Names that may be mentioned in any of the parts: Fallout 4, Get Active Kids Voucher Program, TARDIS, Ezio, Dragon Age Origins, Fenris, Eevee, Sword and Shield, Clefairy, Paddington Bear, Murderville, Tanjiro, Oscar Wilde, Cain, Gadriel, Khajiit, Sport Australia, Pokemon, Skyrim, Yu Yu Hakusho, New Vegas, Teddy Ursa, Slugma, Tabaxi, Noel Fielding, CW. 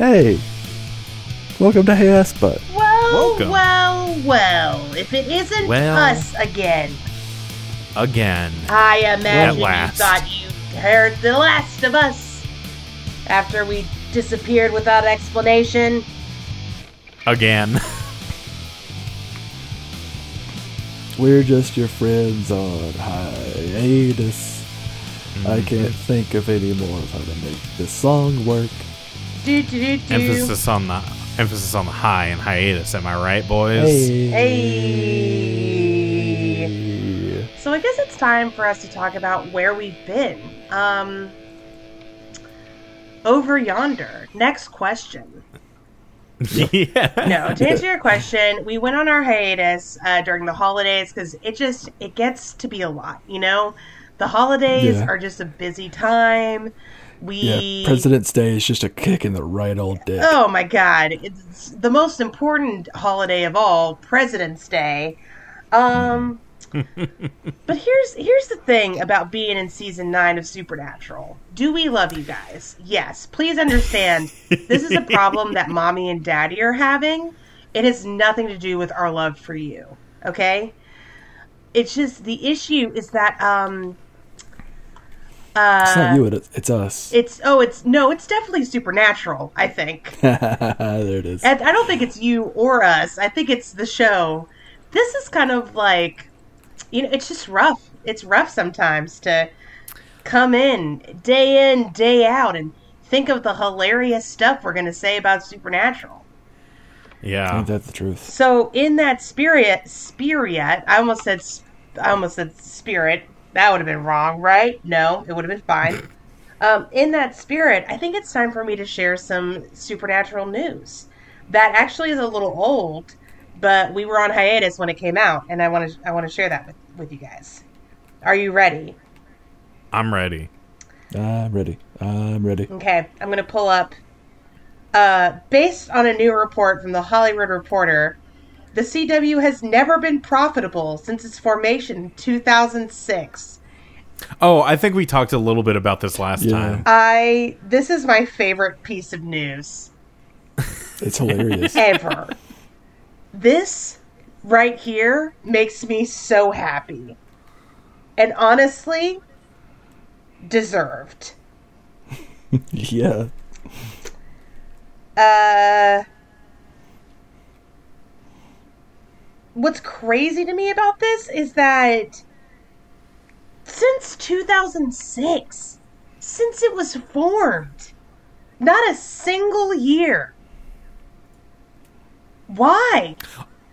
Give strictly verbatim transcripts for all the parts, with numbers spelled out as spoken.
Hey, welcome to Hey Ass Butt. Well, welcome. well, well. If it isn't well, us again. Again. I imagine you thought you heard the last of us after we disappeared without explanation. Again. We're just your friends on hiatus. Mm-hmm. I can't think of any more of how to make this song work. Do, do, do, do. Emphasis on the emphasis on the high and hiatus. Am I right, boys? Hey. hey. So I guess it's time for us to talk about where we've been. Um, over yonder. Next question. yeah. No, to answer your question, we went on our hiatus uh, during the holidays because it just it gets to be a lot. You know, the holidays yeah. are just a busy time. We yeah, President's Day is just a kick in the right old dick. Oh my God! It's the most important holiday of all, President's Day. Um, but here's here's the thing about being in season nine of Supernatural. Do we love you guys? Yes. Please understand, this is a problem that Mommy and Daddy are having. It has nothing to do with our love for you. Okay. It's just the issue is that um. Uh, it's not you, it, it's us. It's oh, it's no, it's definitely Supernatural. I think there it is. And I don't think it's you or us. I think it's the show. This is kind of like, you know, it's just rough. It's rough sometimes to come in day in, day out, and think of the hilarious stuff we're going to say about Supernatural. Yeah, ain't that the truth? So in that spirit, spirit, I almost said, I almost said spirit. That would have been wrong, right? No, it would have been fine. Um, in that spirit, I think it's time for me to share some Supernatural news. That actually is a little old, but we were on hiatus when it came out, and I want to I want to share that with, with you guys. Are you ready? I'm ready. I'm ready. I'm ready. Okay, I'm going to pull up. Uh, based on a new report from the Hollywood Reporter, the C W has never been profitable since its formation in two thousand six. Oh, I think we talked a little bit about this last yeah. time. I This is my favorite piece of news. It's hilarious. Ever. This right here makes me so happy. And honestly, deserved. yeah. Uh... What's crazy to me about this is that since two thousand six, since it was formed, not a single year. Why?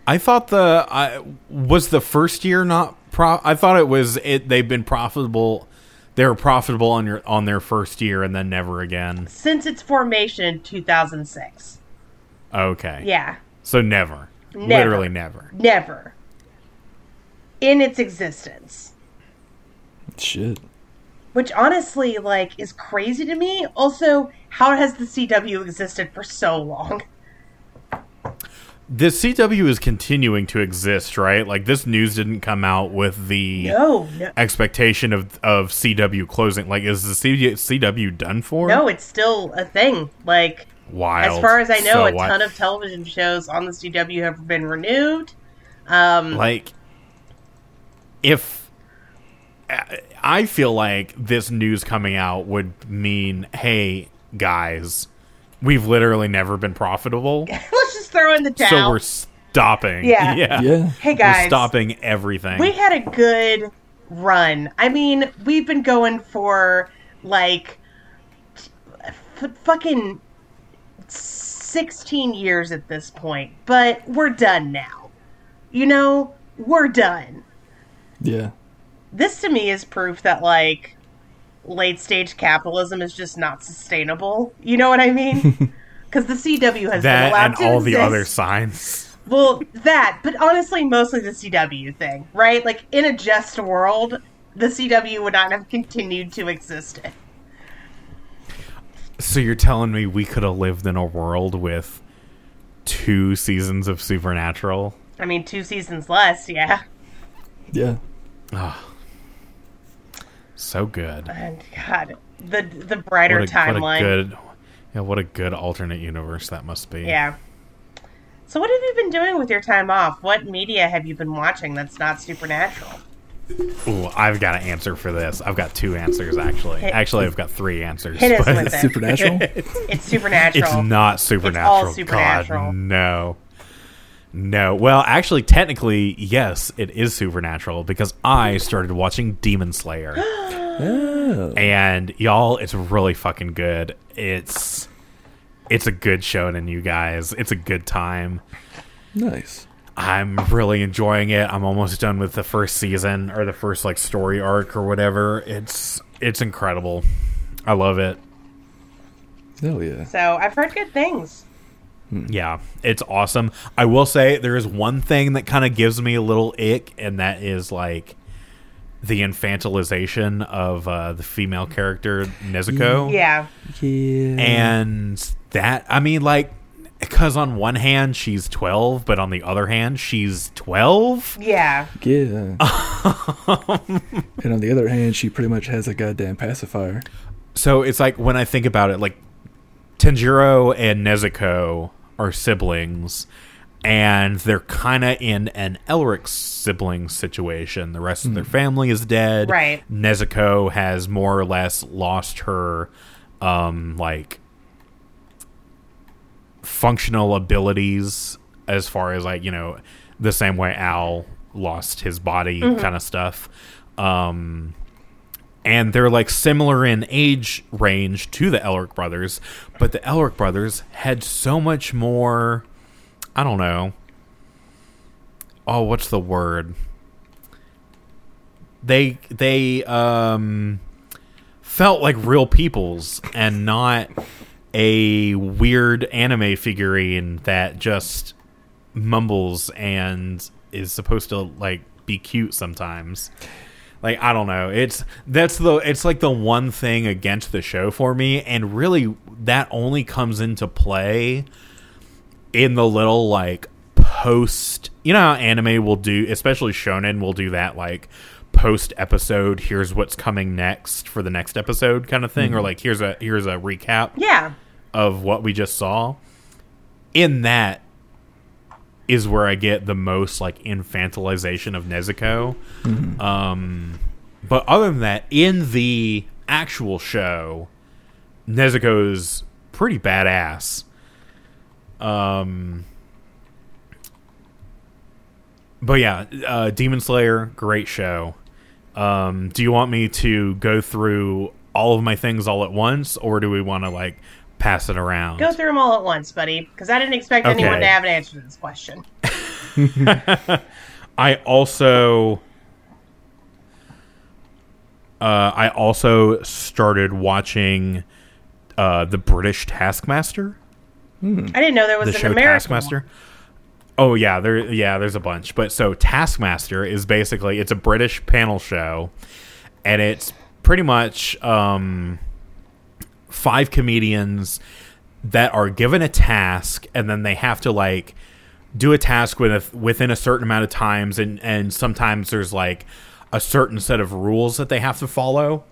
I thought the I was the first year not pro. I thought it was it. They've been profitable. They were profitable on your on their first year and then never again since its formation in two thousand six. Okay. Yeah. So never. Never, Literally never. Never. In its existence. Shit. Which honestly, like, is crazy to me. Also, how has the C W existed for so long? The C W is continuing to exist, right? Like, this news didn't come out with the no, no. expectation of, of C W closing. Like, is the C W done for? No, it's still a thing. Like... Wild. As far as I know, so a wild. ton of television shows on the C W have been renewed. Um, like, if I feel like this news coming out would mean, hey, guys, we've literally never been profitable. Let's just throw in the towel. So we're stopping. Yeah. yeah. yeah. Hey, guys. We're stopping everything. We had a good run. I mean, we've been going for, like, f- fucking... sixteen years at this point, but we're done now. You know, we're done. Yeah. This to me is proof that, like, late stage capitalism is just not sustainable. You know what I mean? Because the C W has that been allowed and to and all exist. The other signs. Well, that, but honestly, mostly the C W thing, right? Like, in a just world, the C W would not have continued to exist. So you're telling me we could have lived in a world with two seasons of Supernatural? I mean, two seasons less, yeah. Yeah. Oh. So good. And God, the the brighter what a, timeline. What a good, Yeah, what a good alternate universe that must be. Yeah. So what have you been doing with your time off? What media have you been watching that's not Supernatural? Ooh, I've got an answer for this. I've got two answers, actually. Hit, actually, I've got three answers. Hit us with it. Supernatural? It's Supernatural. It's not Supernatural. It's all Supernatural. God, no. No. Well, actually, technically, yes, it is Supernatural, because I started watching Demon Slayer. Oh. And, y'all, it's really fucking good. It's it's a good shonen, you guys. It's a good time. Nice. I'm really enjoying it. I'm almost done with the first season, or the first like story arc or whatever. It's it's incredible. I love it. Oh yeah. So I've heard good things. Hmm. Yeah, it's awesome. I will say there is one thing that kind of gives me a little ick, and that is like the infantilization of uh, the female character Nezuko. Yeah. Yeah. And that, I mean, like. Because on one hand, she's twelve, but on the other hand, she's twelve? Yeah. Yeah. And on the other hand, she pretty much has a goddamn pacifier. So it's like, when I think about it, like, Tanjiro and Nezuko are siblings, and they're kind of in an Elric sibling situation. The rest mm. of their family is dead. Right. Nezuko has more or less lost her, um, like... functional abilities, as far as like, you know, the same way Al lost his body mm-hmm. kind of stuff, um and they're like similar in age range to the Elric brothers, but the Elric brothers had so much more, I don't know, oh what's the word, they they um felt like real peoples and not a weird anime figurine that just mumbles and is supposed to like be cute sometimes. Like, I don't know. It's that's the it's like the one thing against the show for me, and really that only comes into play in the little like post, you know how anime will do, especially shonen will do that like post episode, here's what's coming next for the next episode kind of thing, mm-hmm. or like here's a here's a recap yeah. of what we just saw. In that is where I get the most like infantilization of Nezuko. Mm-hmm. Um, but other than that, in the actual show, Nezuko's pretty badass. Um But yeah, uh, Demon Slayer, great show. Um, do you want me to go through all of my things all at once, or do we want to like pass it around? Go through them all at once, buddy, because I didn't expect okay. anyone to have an answer to this question. I also, uh, I also started watching uh, the British Taskmaster. Hmm. I didn't know there was the an show American Taskmaster. One. Oh yeah, there yeah, there's a bunch. But so Taskmaster is basically, it's a British panel show, and it's pretty much um, five comedians that are given a task, and then they have to like do a task with a, within a certain amount of times, and, and sometimes there's like a certain set of rules that they have to follow.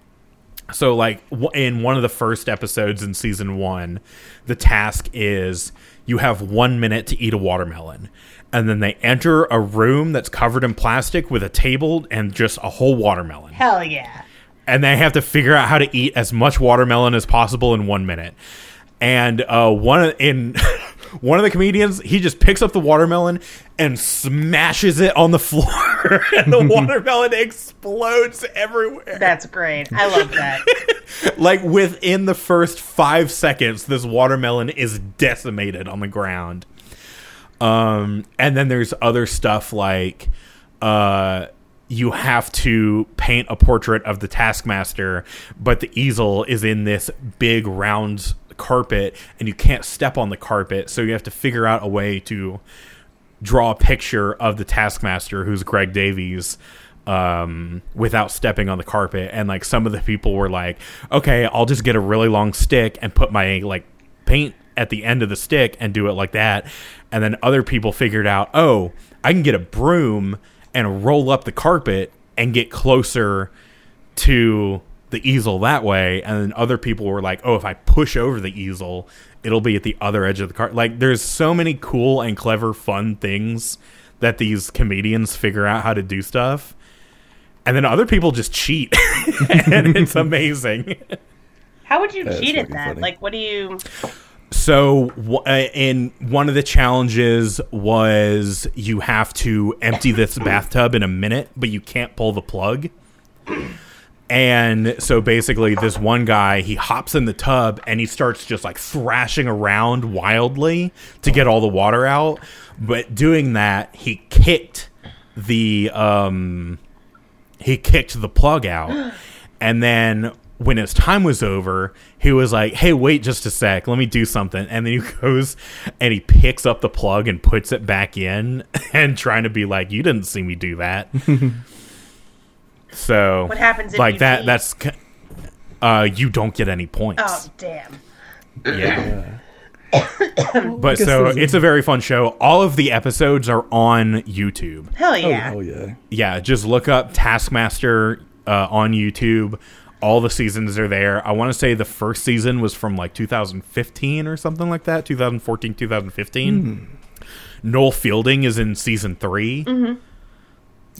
So like in one of the first episodes in season one, the task is you have one minute to eat a watermelon. And then they enter a room that's covered in plastic with a table and just a whole watermelon. Hell yeah. And they have to figure out how to eat as much watermelon as possible in one minute. And uh, one in one of the comedians, he just picks up the watermelon and smashes it on the floor. And the watermelon explodes everywhere. That's great. I love that. Like, within the first five seconds, this watermelon is decimated on the ground. Um, and then there's other stuff like... Uh, you have to paint a portrait of the Taskmaster, but the easel is in this big round... carpet, and you can't step on the carpet, so you have to figure out a way to draw a picture of the Taskmaster, who's Greg Davies, um without stepping on the carpet. And like some of the people were like, okay, I'll just get a really long stick and put my like paint at the end of the stick and do it like that. And then other people figured out, oh, I can get a broom and roll up the carpet and get closer to the easel that way, and then other people were like, oh, if I push over the easel, it'll be at the other edge of the cart. Like, there's so many cool and clever, fun things that these comedians figure out how to do stuff. And then other people just cheat. And it's amazing. How would you that cheat at that? Funny. Like, what do you... So, in one of the challenges was you have to empty this bathtub in a minute, but you can't pull the plug. And so basically this one guy, he hops in the tub and he starts just like thrashing around wildly to get all the water out. But doing that, he kicked the um, he kicked the plug out. And then when his time was over, he was like, hey, wait just a sec. Let me do something. And then he goes and he picks up the plug and puts it back in and trying to be like, you didn't see me do that. So what happens if like you that? Cheat? That's uh, you don't get any points. Oh damn! Yeah, yeah. But so it's a very fun show. All of the episodes are on YouTube. Hell yeah! Oh, oh yeah! Yeah, just look up Taskmaster uh, on YouTube. All the seasons are there. I want to say the first season was from like two thousand fifteen or something like that. twenty fourteen, twenty fifteen. Mm-hmm. Noel Fielding is in season three. Mm-hmm.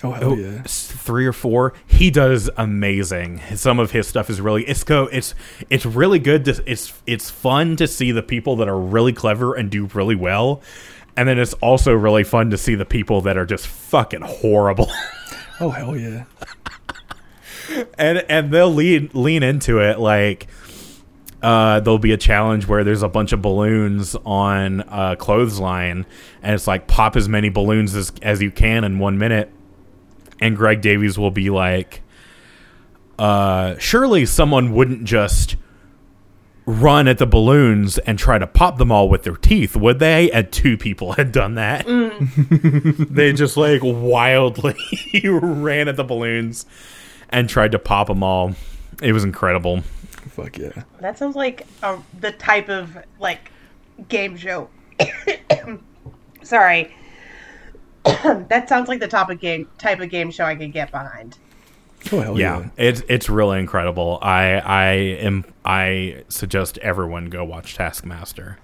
Oh, hell yeah. Three or four. He does amazing. Some of his stuff is really it's co it's it's really good to, it's it's fun to see the people that are really clever and do really well. And then it's also really fun to see the people that are just fucking horrible. Oh hell yeah. and and they'll lean lean into it like Uh, there'll be a challenge where there's a bunch of balloons on a clothesline and it's like pop as many balloons as, as you can in one minute. And Greg Davies will be like, uh, surely someone wouldn't just run at the balloons and try to pop them all with their teeth, would they? And two people had done that. Mm. They just like wildly ran at the balloons and tried to pop them all. It was incredible. Fuck yeah. That sounds like a, the type of like game show. Sorry. That sounds like the type of game type of game show I could get behind. Oh, hell yeah, yeah. It's it's really incredible. I I am I suggest everyone go watch Taskmaster.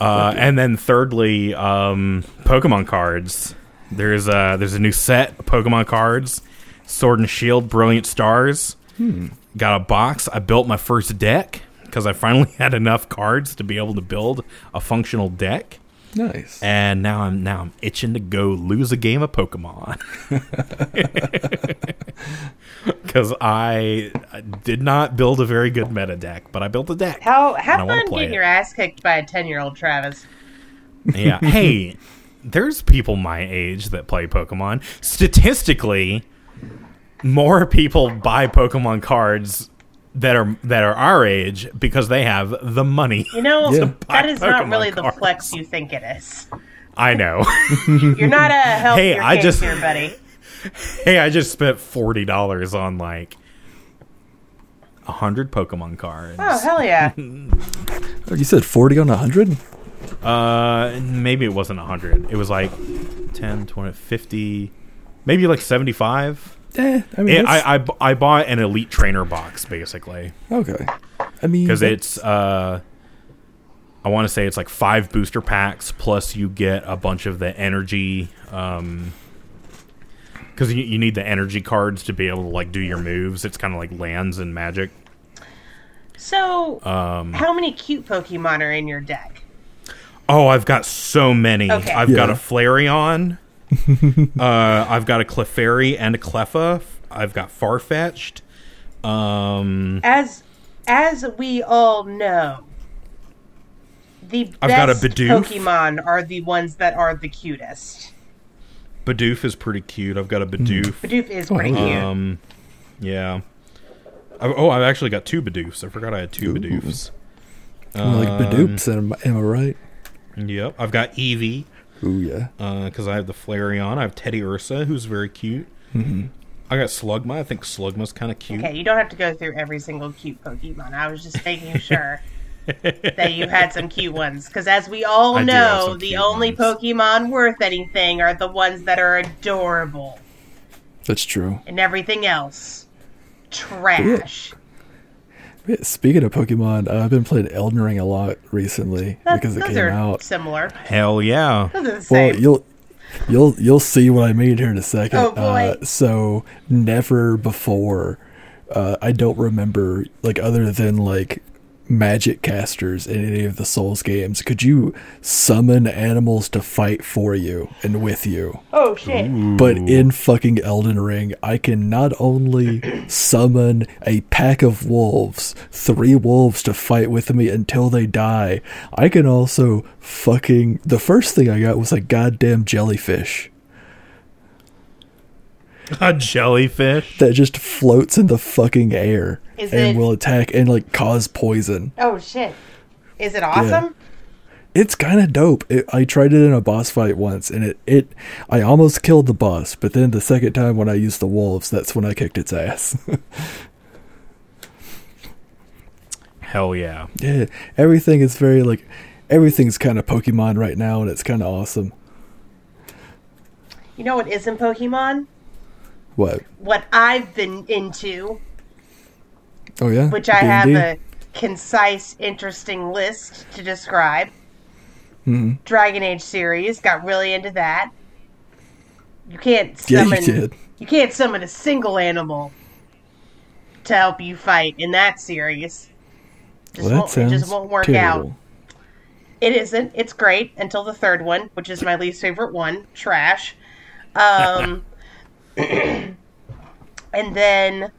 Uh, and then thirdly, um, Pokemon cards. There's a there's a new set of Pokemon cards. Sword and Shield, Brilliant Stars. Hmm. Got a box. I built my first deck because I finally had enough cards to be able to build a functional deck. Nice. And now I'm now I'm itching to go lose a game of Pokemon because I did not build a very good meta deck, but I built a deck. How how fun getting your ass kicked by a ten year old Travis? Yeah. Hey, there's people my age that play Pokemon. Statistically, more people buy Pokemon cards that are that are our age because they have the money. You know, yeah. That is Pokemon not really cards. The flex you think it is. I know. You're not a help hey, your I just, here, buddy. Hey, I just spent forty dollars on like a hundred Pokemon cards. Oh hell yeah! You said forty on a hundred? Uh, maybe it wasn't a hundred. It was like ten, twenty, fifty, maybe like seventy-five. Eh, I, mean, it, I, I I bought an Elite Trainer box basically. Okay, I mean because it's uh, I want to say it's like five booster packs plus you get a bunch of the energy um, because you, you need the energy cards to be able to like do your moves. It's kind of like lands and Magic. So, um, how many cute Pokemon are in your deck? Oh, I've got so many. Okay. I've yeah. got a Flareon. uh, I've got a Clefairy and a Cleffa. I've got Farfetch'd. Um, as as we all know, the I've best got a Bidoof. Pokemon are the ones that are the cutest. Bidoof is pretty cute. I've got a Bidoof. Bidoof is pretty oh. cute. Um, yeah. I, oh, I've actually got two Bidoofs. I forgot I had two Ooh. Bidoofs. Um, like Bidoofs, am, am I right? Yep. I've got Eevee. Ooh, yeah. Because uh, I have the Flareon. I have Teddy Ursa, who's very cute. Mm-hmm. I got Slugma. I think Slugma's kind of cute. Okay, you don't have to go through every single cute Pokemon. I was just making sure that you had some cute ones. Because as we all I know, the only ones. Pokemon worth anything are the ones that are adorable. That's true. And everything else trash. Yeah. Speaking of Pokemon, uh, I've been playing Elden Ring a lot recently that, because it came are out. Similar. Hell yeah. Those are the same. Well, you'll you'll you'll see what I mean here in a second. Oh, boy. Uh, so never before, uh, I don't remember, like, other than like magic casters in any of the Souls games, could you summon animals to fight for you and with you. Oh shit. Ooh. But in fucking Elden Ring, I can not only summon a pack of wolves, three wolves to fight with me until they die, I can also fucking, the first thing I got was a goddamn jellyfish. A jellyfish that just floats in the fucking air is and it... will attack and like cause poison. Oh shit! Is it awesome? Yeah. It's kind of dope. It, I tried it in a boss fight once, and it, it I almost killed the boss, but then the second time when I used the wolves, that's when I kicked its ass. Hell yeah! Yeah, everything is very like everything's kind of Pokemon right now, and it's kind of awesome. You know what isn't Pokemon? What? What I've been into. Oh, yeah? Which I D and D? Have a concise, interesting list to describe. Mm-hmm. Dragon Age series. Got really into that. You can't summon... Yeah, you did. You can't summon a single animal to help you fight in that series. Just well, that sounds It just won't work terrible. Out. It isn't. It's great until the third one, which is my least favorite one. Trash. Um... And then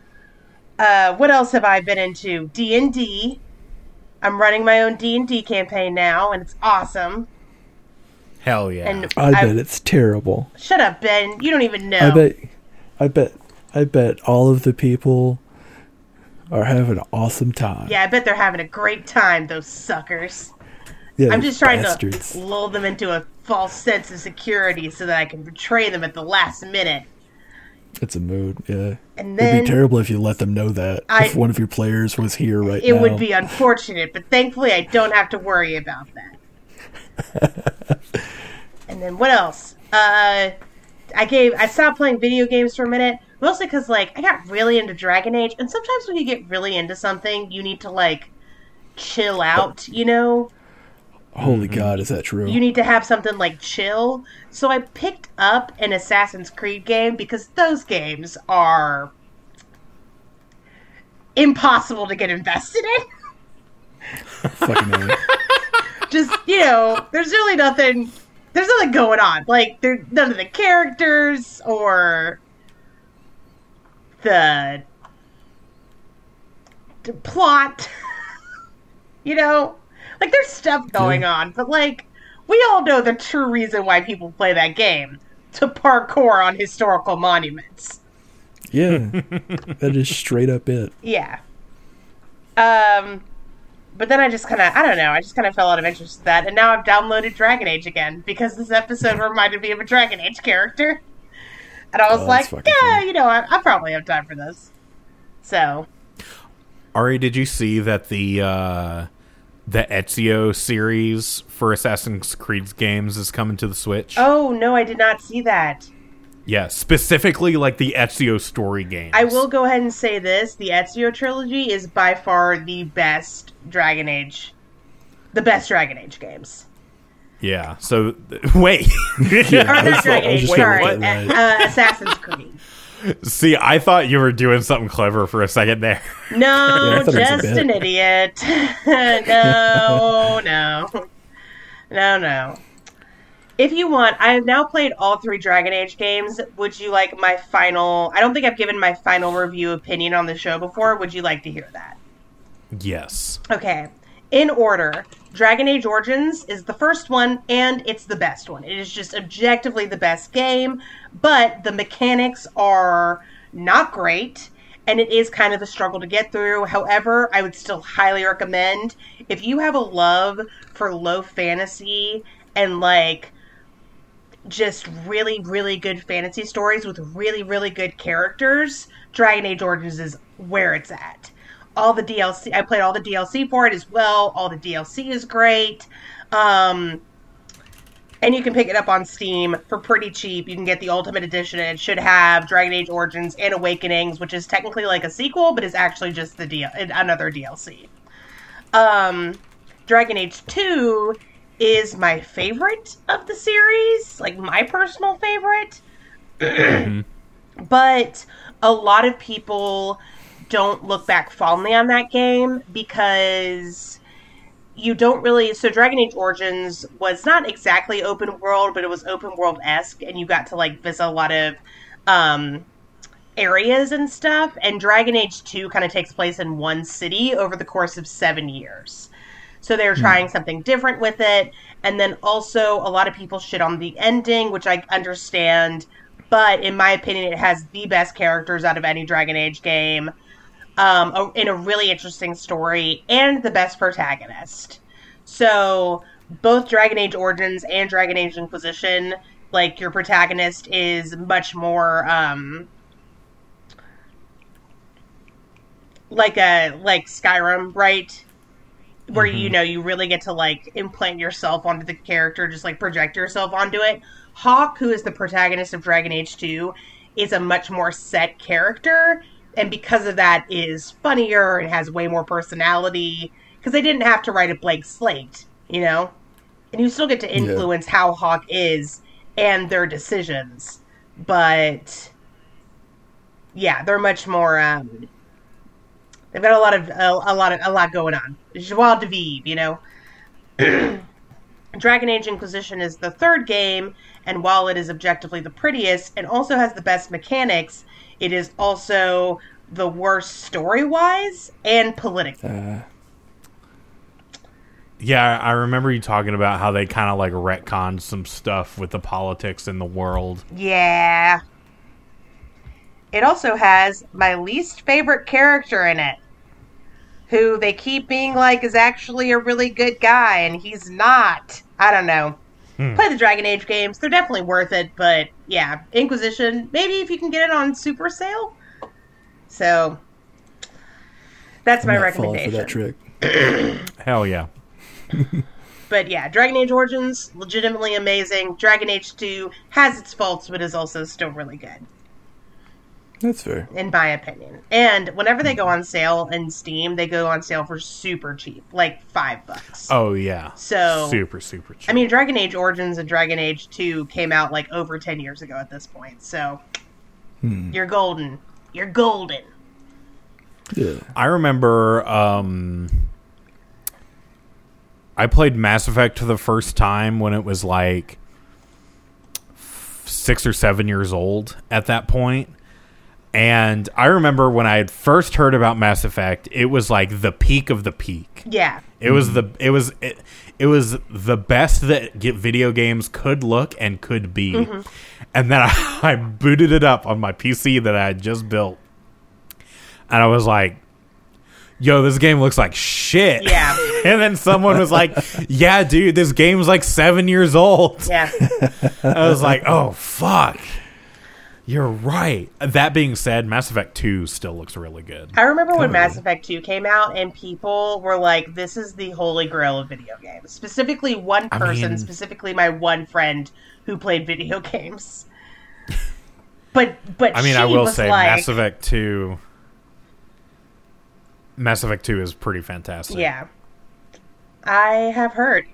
uh, what else have I been into? D and D. I'm running my own D and D campaign now, and it's awesome. Hell yeah. And I, I bet it's terrible. Shut up, Ben. You don't even know. I bet I bet I bet all of the people are having an awesome time. Yeah, I bet they're having a great time, those suckers. Yeah, I'm just trying bastards. To lull them into a false sense of security so that I can betray them at the last minute. It's a mood, yeah. And then, it'd be terrible if you let them know that. I, if one of your players was here right it now. It would be unfortunate, but thankfully I don't have to worry about that. And then what else? Uh, I gave. I stopped playing video games for a minute, mostly because like I got really into Dragon Age, and sometimes when you get really into something, you need to like chill out, oh. you know? Holy mm-hmm. God, is that true? You need to have something like chill. So I picked up an Assassin's Creed game because those games are impossible to get invested in. Fucking hell. Just, you know, there's really nothing, there's nothing going on. Like, there, none of the characters or the, the plot, you know? Like, there's stuff going yeah. on, but, like, we all know the true reason why people play that game. To parkour on historical monuments. Yeah. That is straight up it. Yeah. Um, but then I just kind of, I don't know, I just kind of fell out of interest in that, and now I've downloaded Dragon Age again, because this episode reminded me of a Dragon Age character. And I was oh, like, yeah, funny. You know, I, I probably have time for this. So. Ari, did you see that the, uh... the Ezio series for Assassin's Creed games is coming to the Switch? Oh, no, I did not see that. Yeah, specifically like the Ezio story games. I will go ahead and say this. The Ezio trilogy is by far the best Dragon Age, the best Dragon Age games. Yeah, so, wait. yeah, or not Dragon Age, sorry, uh, Assassin's Creed. See, I thought you were doing something clever for a second there. No, yeah, just an idiot. no, no. No, no. If you want, I have now played all three Dragon Age games. Would you like my final... I don't think I've given my final review opinion on the show before. Would you like to hear that? Yes. Okay. In order, Dragon Age Origins is the first one, and it's the best one. It is just objectively the best game, but the mechanics are not great, and it is kind of a struggle to get through. However, I would still highly recommend, if you have a love for low fantasy and, like, just really, really good fantasy stories with really, really good characters, Dragon Age Origins is where it's at. All the D L C, I played all the D L C for it as well. All the D L C is great. Um, And you can pick it up on Steam for pretty cheap. You can get the Ultimate Edition. It should have Dragon Age Origins and Awakenings, which is technically like a sequel, but is actually just the D- another D L C. Um, Dragon Age two is my favorite of the series, like my personal favorite. Mm-hmm. But a lot of people don't look back fondly on that game because... You don't really... So Dragon Age Origins was not exactly open world, but it was open world-esque, and you got to, like, visit a lot of um, areas and stuff. And Dragon Age two kind of takes place in one city over the course of seven years. So they were trying something different with it. And then also a lot of people shit on the ending, which I understand. But in my opinion, it has the best characters out of any Dragon Age game. Um, in a really interesting story, and the best protagonist. So, both Dragon Age Origins and Dragon Age Inquisition, like, your protagonist is much more, um, like a, like Skyrim, right? Where, mm-hmm. you know, you really get to, like, implant yourself onto the character, just, like, project yourself onto it. Hawk, who is the protagonist of Dragon Age two, is a much more set character, and because of that is funnier and has way more personality, because they didn't have to write a blank slate, you know? And you still get to influence yeah. how Hawk is and their decisions. But, yeah, they're much more, um... They've got a lot of, a, a lot of, a lot going on. Joie de vivre, you know? Dragon Age Inquisition is the third game, and while it is objectively the prettiest, and also has the best mechanics... It is also the worst story-wise and politically. Uh, yeah, I remember you talking about how they kind of like retconned some stuff with the politics in the world. Yeah. It also has my least favorite character in it, who they keep being like is actually a really good guy, and he's not. I don't know. Hmm. Play the Dragon Age games. They're definitely worth it, but yeah. Inquisition, maybe if you can get it on super sale. So, that's my recommendation. For that trick. Hell yeah. But yeah, Dragon Age Origins, legitimately amazing. Dragon Age two has its faults, but is also still really good. That's fair. In my opinion. And whenever they go on sale in Steam, they go on sale for super cheap. Like five bucks. Oh, yeah. So super, super cheap. I mean, Dragon Age Origins and Dragon Age two came out like over ten years ago at this point. So hmm. you're golden. You're golden. Yeah. I remember um, I played Mass Effect for the first time when it was like six or seven years old at that point. And I remember when I had first heard about Mass Effect, it was like the peak of the peak. Yeah, it was the it was it, it was the best that video games could look and could be. Mm-hmm. And then I, I booted it up on my P C that I had just built, and I was like, "Yo, this game looks like shit." Yeah. And then someone was like, "Yeah, dude, this game's like seven years old." Yeah. I was like, "Oh fuck." You're right. That being said, Mass Effect two still looks really good. I remember when oh. Mass Effect two came out and people were like, this is the holy grail of video games. Specifically one person, I mean, specifically my one friend who played video games. But but I mean, she I will was say like, Mass Effect two Mass Effect two is pretty fantastic. Yeah. I have heard.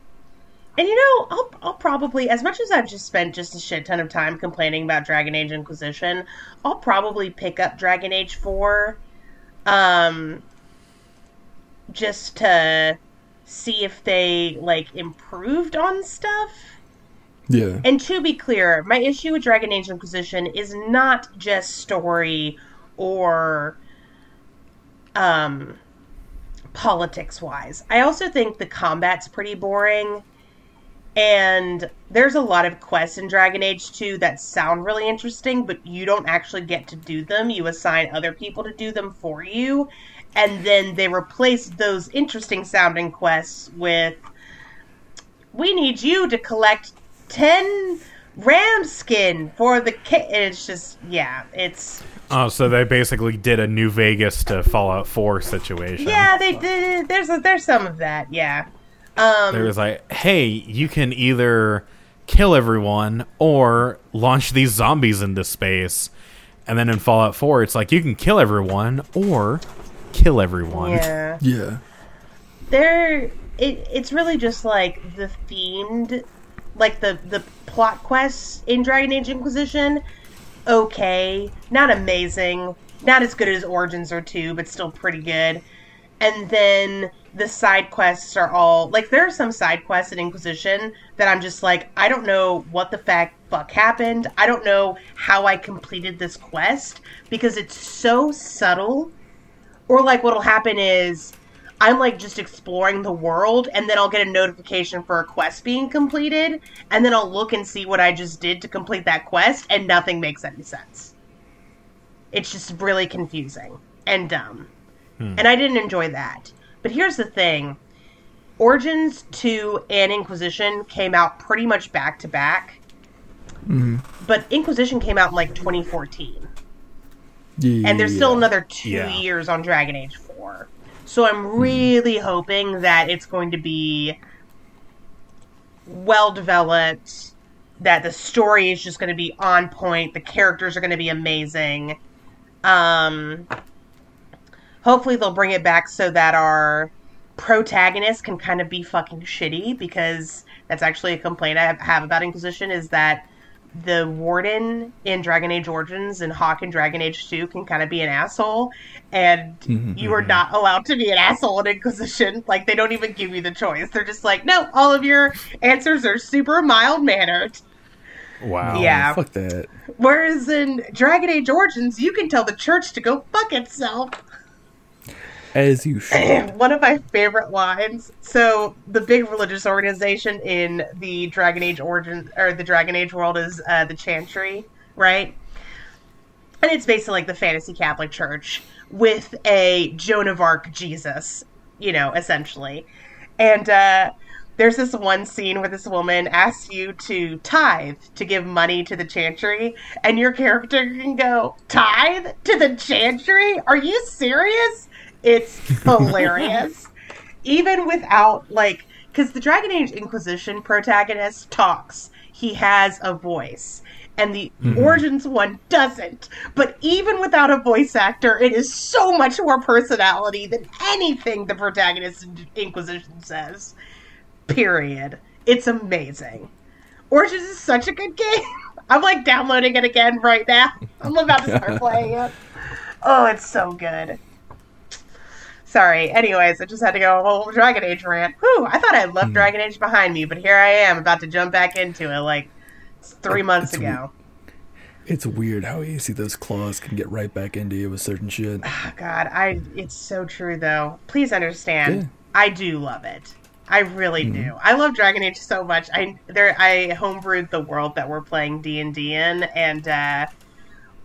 And you know, I'll, I'll probably, as much as I've just spent just a shit ton of time complaining about Dragon Age Inquisition, I'll probably pick up Dragon Age four, um, just to see if they, like, improved on stuff. Yeah. And to be clear, my issue with Dragon Age Inquisition is not just story or, um, politics-wise. I also think the combat's pretty boring. And there's a lot of quests in Dragon Age two that sound really interesting, but you don't actually get to do them. You assign other people to do them for you, and then they replace those interesting-sounding quests with, we need you to collect ten ram skin for the... Ca-. It's just, yeah, it's... Oh, so they basically did a New Vegas to Fallout four situation. Yeah, they did. There's, there's some of that, yeah. Um, there was like, hey, you can either kill everyone or launch these zombies into space. And then in Fallout four, it's like you can kill everyone or kill everyone. Yeah. Yeah. There, it, it's really just like the themed, like the, the plot quests in Dragon Age Inquisition. Okay, not amazing, not as good as Origins or two, but still pretty good. And then the side quests are all, like, there are some side quests in Inquisition that I'm just like, I don't know what the fact fuck happened. I don't know how I completed this quest, because it's so subtle. Or, like, what'll happen is I'm, like, just exploring the world, and then I'll get a notification for a quest being completed, and then I'll look and see what I just did to complete that quest, and nothing makes any sense. It's just really confusing and dumb. Hmm. And I didn't enjoy that. But here's the thing. Origins two and Inquisition came out pretty much back-to-back. Mm-hmm. But Inquisition came out in, like, twenty fourteen. Yeah. And there's still another two yeah. years on Dragon Age four. So I'm really mm-hmm. hoping that it's going to be well-developed, that the story is just going to be on point, the characters are going to be amazing. Um... Hopefully they'll bring it back so that our protagonist can kind of be fucking shitty, because that's actually a complaint I have about Inquisition, is that the warden in Dragon Age Origins and Hawk in Dragon Age two can kind of be an asshole, and you are not allowed to be an asshole in Inquisition. Like, they don't even give you the choice. They're just like, no, all of your answers are super mild-mannered. Wow. Yeah. Fuck that. Whereas in Dragon Age Origins, you can tell the church to go fuck itself. As you should. One of my favorite lines. So the big religious organization in the Dragon Age origin or the Dragon Age world is uh, the Chantry, right? And it's basically like the fantasy Catholic Church with a Joan of Arc Jesus, you know, essentially. And uh, there's this one scene where this woman asks you to tithe to give money to the Chantry, and your character can go, "Tithe to the Chantry? Are you serious?" It's hilarious. Even without, like, because the Dragon Age Inquisition protagonist talks. He has a voice. And the mm-hmm. Origins one doesn't. But even without a voice actor, it is so much more personality than anything the protagonist in Inquisition says. Period. It's amazing. Origins is such a good game. I'm, like, downloading it again right now. I'm about to start playing it. Oh, it's so good. Sorry, anyways, I just had to go a whole Dragon Age rant. Whew, I thought I left mm. Dragon Age behind me, but here I am about to jump back into it like three months it's ago. We- it's weird how easy those claws can get right back into you with certain shit. Oh, God, I it's so true, though. Please understand, yeah. I do love it. I really mm. do. I love Dragon Age so much. I there I homebrewed the world that we're playing D and D in, and uh,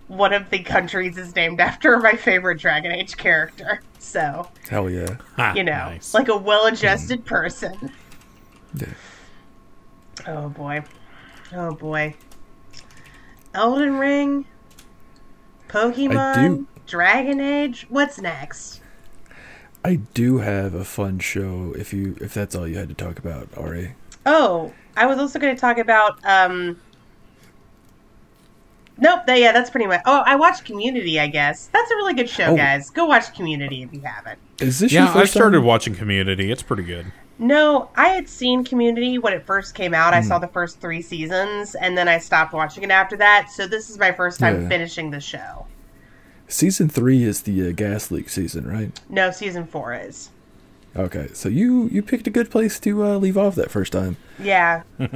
one of the countries is named after my favorite Dragon Age character. So, hell yeah, ah, you know, nice. Like a well-adjusted mm. person. Yeah. Oh boy, oh boy. Elden Ring, Pokemon, Dragon Age. What's next? I do have a fun show. If you, if that's all you had to talk about, Ari. Oh, I was also going to talk about. Um... Nope, that, yeah, that's pretty much... Oh, I watched Community, I guess. That's a really good show, oh. guys. Go watch Community if you haven't. Is this yeah, I started time? watching Community. It's pretty good. No, I had seen Community when it first came out. Mm. I saw the first three seasons, and then I stopped watching it after that, so this is my first time yeah. finishing the show. Season three is the uh, gas leak season, right? No, season four is. Okay, so you, you picked a good place to uh, leave off that first time. Yeah. they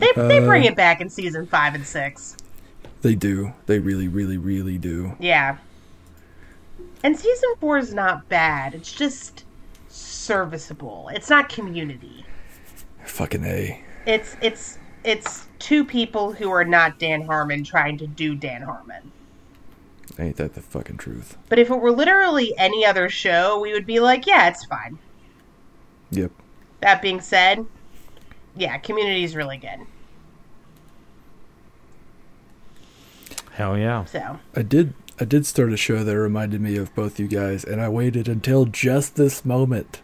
they bring uh, it back in season five and six. They do. They really, really, really do. Yeah. And season four is not bad. It's just serviceable. It's not Community. Fucking A. It's it's it's two people who are not Dan Harmon trying to do Dan Harmon. Ain't that the fucking truth? But if it were literally any other show, we would be like, yeah, it's fine. Yep. That being said, yeah, Community is really good. Hell yeah. So. I did I did start a show that reminded me of both you guys, and I waited until just this moment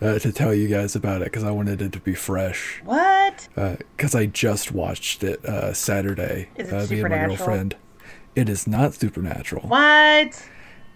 uh, to tell you guys about it because I wanted it to be fresh. What? Because uh, I just watched it uh, Saturday. Is it uh, Supernatural? Me and my girlfriend. It is not Supernatural. What?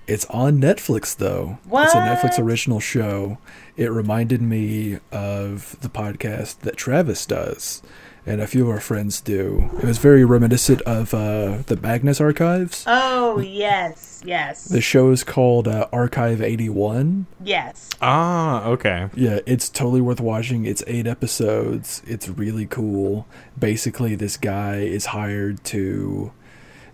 It's on Netflix, though. What? It's a Netflix original show. It reminded me of the podcast that Travis does and a few of our friends do. It was very reminiscent of uh, the Magnus Archives. Oh, yes, yes. The show is called uh, Archive eighty-one. Yes. Ah, okay. Yeah, it's totally worth watching. It's eight episodes. It's really cool. Basically, this guy is hired to...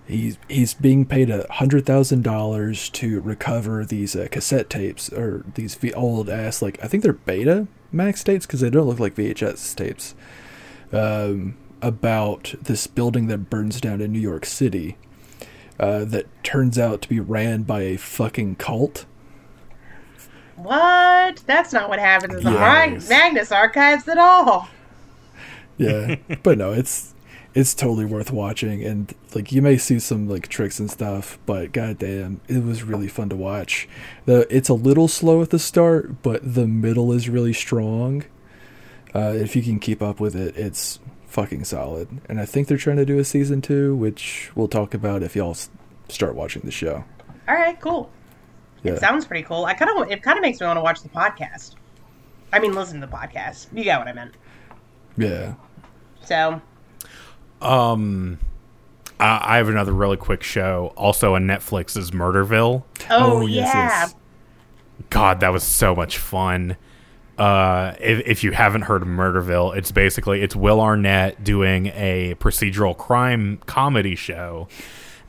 He's he's being paid a hundred thousand dollars to recover these uh, cassette tapes or these old ass like I think they're Betamax tapes because they don't look like V H S tapes. Um, about this building that burns down in New York City, uh, that turns out to be ran by a fucking cult. What? That's not what happens in yes. the Magnus Archives at all. Yeah, but no, it's. It's totally worth watching, and like you may see some like tricks and stuff, but goddamn, it was really fun to watch. The it's a little slow at the start, but the middle is really strong. Uh, if you can keep up with it, it's fucking solid. And I think they're trying to do a season two, which we'll talk about if y'all start watching the show. All right, cool. Yeah. It sounds pretty cool. I kind of it kind of makes me want to watch the podcast. I mean, listen to the podcast. You got what I meant. Yeah. So. Um, I have another really quick show. Also on Netflix is Murderville. Oh, oh yes, yeah. Yes. God, that was so much fun. Uh, if, if you haven't heard of Murderville, it's basically, it's Will Arnett doing a procedural crime comedy show.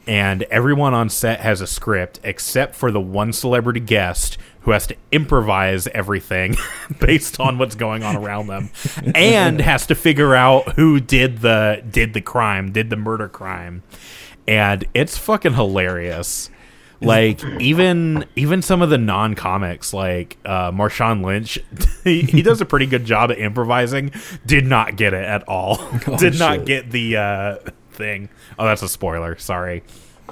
And everyone on set has a script except for the one celebrity guest who has to improvise everything based on what's going on around them and has to figure out who did the did the crime, did the murder crime. And it's fucking hilarious. Like even even some of the non-comics, like uh, Marshawn Lynch, he, he does a pretty good job at improvising. Did not get it at all. Oh, did shit. Not get the uh, thing. Oh, that's a spoiler. Sorry.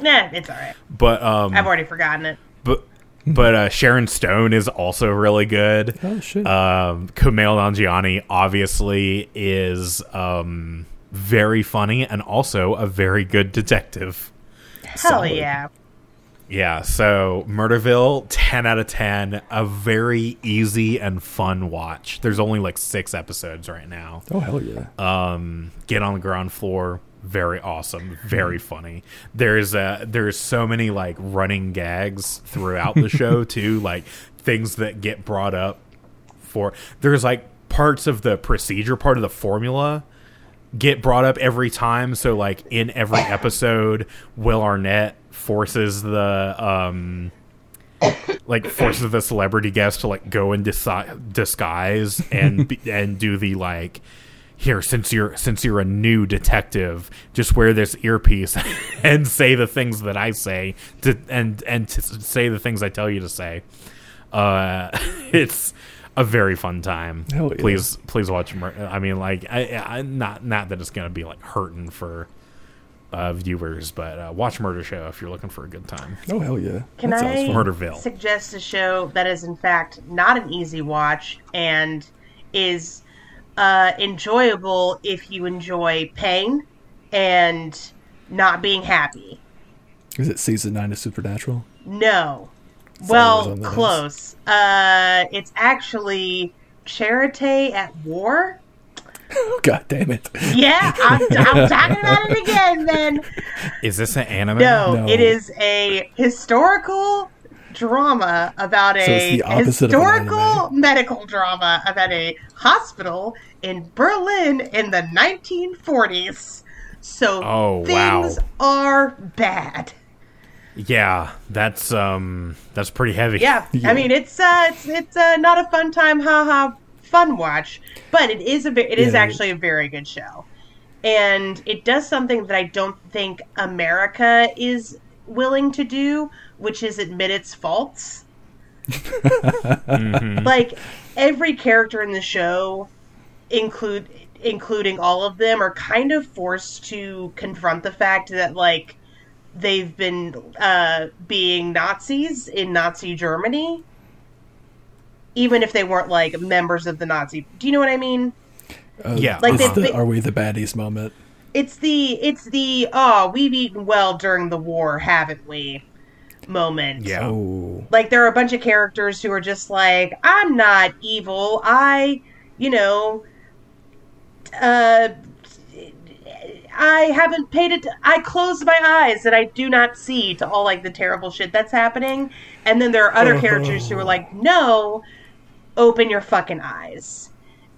Nah, it's all right. But um, I've already forgotten it. But but uh, Sharon Stone is also really good. Oh shit. Um, Kumail Nanjiani obviously is um, very funny and also a very good detective. Hell so, yeah. Yeah, so Murderville, ten out of ten, a very easy and fun watch. There's only like six episodes right now. Oh, hell yeah. Um, get on the ground floor. Very awesome. Very funny. There's uh, there's so many like running gags throughout the show, too, like things that get brought up for. There's like parts of the procedure, part of the formula get brought up every time. So like in every episode, Will Arnett forces the um like forces the celebrity guest to like go in disi- disguise and be, and do the like here since you're since you're a new detective just wear this earpiece and say the things that I say to, and and to say the things I tell you to say. Uh, it's a very fun time. Hell yeah. Please please watch. I mean like I, I not not that it's gonna be like hurting for. Uh, viewers, but uh, watch Murder Show if you're looking for a good time. Oh hell yeah! Can that I Murderville. Suggest a show that is in fact not an easy watch and is uh, enjoyable if you enjoy pain and not being happy? Is it season nine of Supernatural? No. It's well, close. Uh, it's actually Charité at War. God damn it. Yeah, I'm, I'm talking about it again then. Is this an anime? No, no. It is a historical drama about a so historical an medical drama about a hospital in Berlin in the nineteen forties. So oh, things wow. are bad. Yeah, that's um that's pretty heavy. Yeah, yeah. I mean it's uh it's it's uh, not a fun time haha. Fun watch, but it is a it is yeah, actually a very good show, and it does something that I don't think America is willing to do, which is admit its faults. mm-hmm. Like every character in the show, include including all of them, are kind of forced to confront the fact that like they've been uh, being Nazis in Nazi Germany. even if they weren't like members of the Nazi. Do you know what I mean? Uh, yeah. Like they, the, they, are we the baddies moment? It's the it's the oh we've eaten well during the war, haven't we? Moment. Yeah. Ooh. Like there are a bunch of characters who are just like, I'm not evil. I, you know, uh, I haven't paid it. I close my eyes and I do not see to all like the terrible shit that's happening. And then there are other oh. characters who are like, no, open your fucking eyes.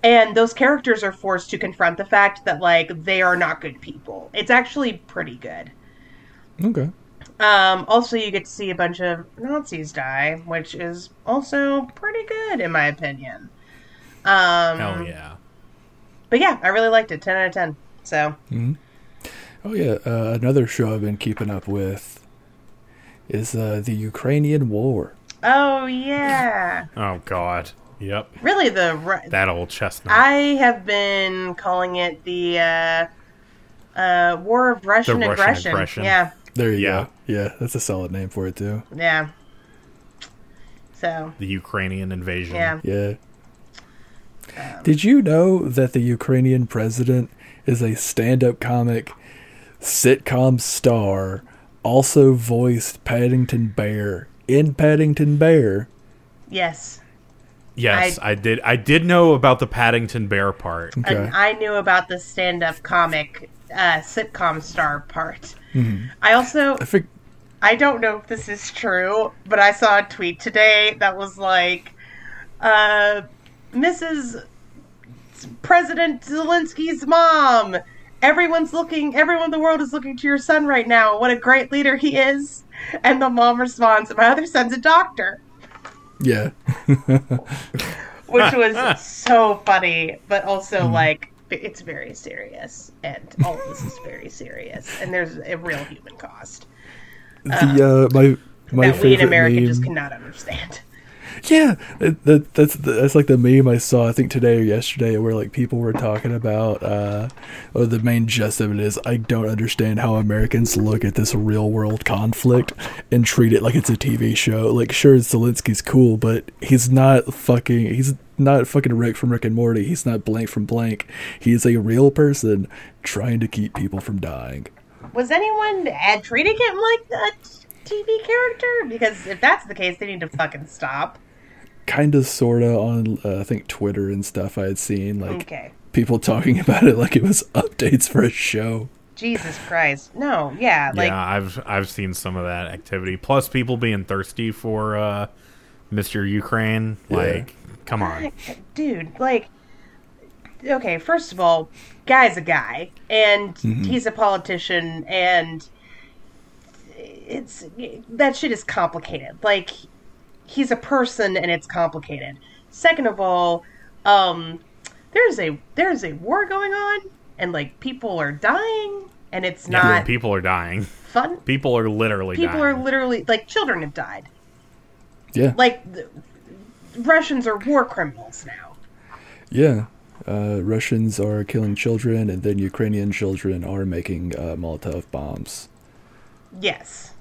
And those characters are forced to confront the fact that like they are not good people. It's actually pretty good. Okay. Um, also, you get to see a bunch of Nazis die, which is also pretty good, in my opinion. Um, Hell yeah. But yeah, I really liked it. ten out of ten. So. Mm-hmm. Oh yeah, uh, another show I've been keeping up with is uh, the Ukrainian War. Oh yeah. Oh god. Yep. Really the... Ru- that old chestnut. I have been calling it the uh, uh, War of Russian, Russian Aggression. Aggression. Yeah. There you yeah. go. Yeah, that's a solid name for it too. Yeah. So the Ukrainian invasion. Yeah. Yeah. Um, Did you know that the Ukrainian president is a stand-up comic, sitcom star, also voiced Paddington Bear in Paddington Bear? Yes. Yes, I, I did. I did know about the Paddington Bear part. Okay. And I knew about the stand-up comic, uh, sitcom star part. Mm-hmm. I also, I, think... I don't know if this is true, but I saw a tweet today that was like, uh, Missus President Zelensky's mom. Everyone's looking, everyone in the world is looking to your son right now. What a great leader he is. And the mom responds, my other son's a doctor. Yeah. Which was so funny, but also mm. like it's very serious, and all of this is very serious, and there's a real human cost. The um, uh, my my that favorite we in America meme. Just cannot understand. Yeah, that, that's that's like the meme I saw I think today or yesterday where like people were talking about uh, oh, the main gist of it is I don't understand how Americans look at this real world conflict and treat it like it's a T V show. Like sure, Zelensky's cool, but he's not fucking he's not fucking Rick from Rick and Morty. He's not Blank from Blank. He is a real person trying to keep people from dying. Was anyone ad- treating him like that T V character? Because if that's the case, they need to fucking stop. Kind of, sort of, on uh, I think Twitter and stuff I had seen, like okay. people talking about it like it was updates for a show. Jesus Christ. No, yeah. Like, yeah, I've I've seen some of that activity. Plus people being thirsty for uh, Mister Ukraine. Like, yeah. Come on. Dude, like, okay, first of all, guy's a guy, and mm-hmm. he's a politician, and it's that shit is complicated. Like he's a person and it's complicated. Second of all, um there's a there's a war going on and like people are dying and it's yeah, not people are dying. Fun. People are literally people dying. People are literally like children have died. Yeah. Like the, Russians are war criminals now. Yeah. Uh, Russians are killing children and then Ukrainian children are making uh, Molotov bombs. Yes.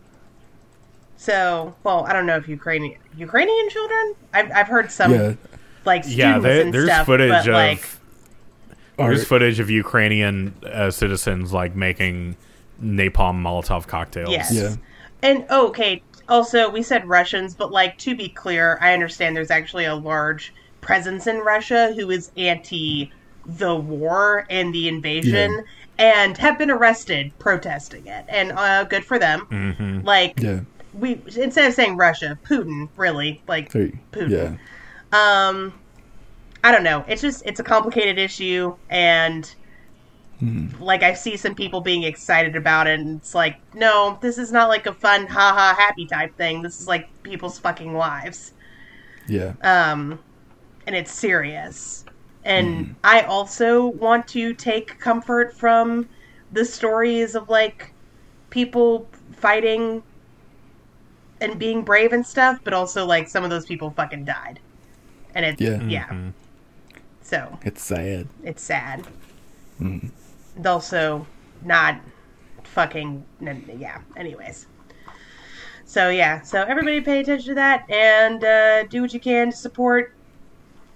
So, well, I don't know if Ukrainian Ukrainian children. I've I've heard some yeah. like students yeah, they, and there's stuff, footage but of like, there's footage of Ukrainian uh, citizens like making napalm Molotov cocktails. Yes. Yeah. And oh, okay. Also, we said Russians, but like to be clear, I understand there's actually a large presence in Russia who is anti the war and the invasion. Yeah. And have been arrested protesting it. And uh, good for them. Mm-hmm. Like, yeah. we instead of saying Russia, Putin, really. Like, hey, Putin. Yeah. Um, I don't know. It's just, it's a complicated issue. And, hmm. like, I see some people being excited about it. And it's like, no, this is not like a fun, haha, happy type thing. This is like people's fucking lives. Yeah. Um, and it's serious. And mm. I also want to take comfort from the stories of, like, people fighting and being brave and stuff, but also, like, some of those people fucking died. And it's, yeah. yeah. Mm-hmm. So. It's sad. It's sad. Mm. And also not fucking, yeah, anyways. So, yeah. So, everybody pay attention to that and uh, do what you can to support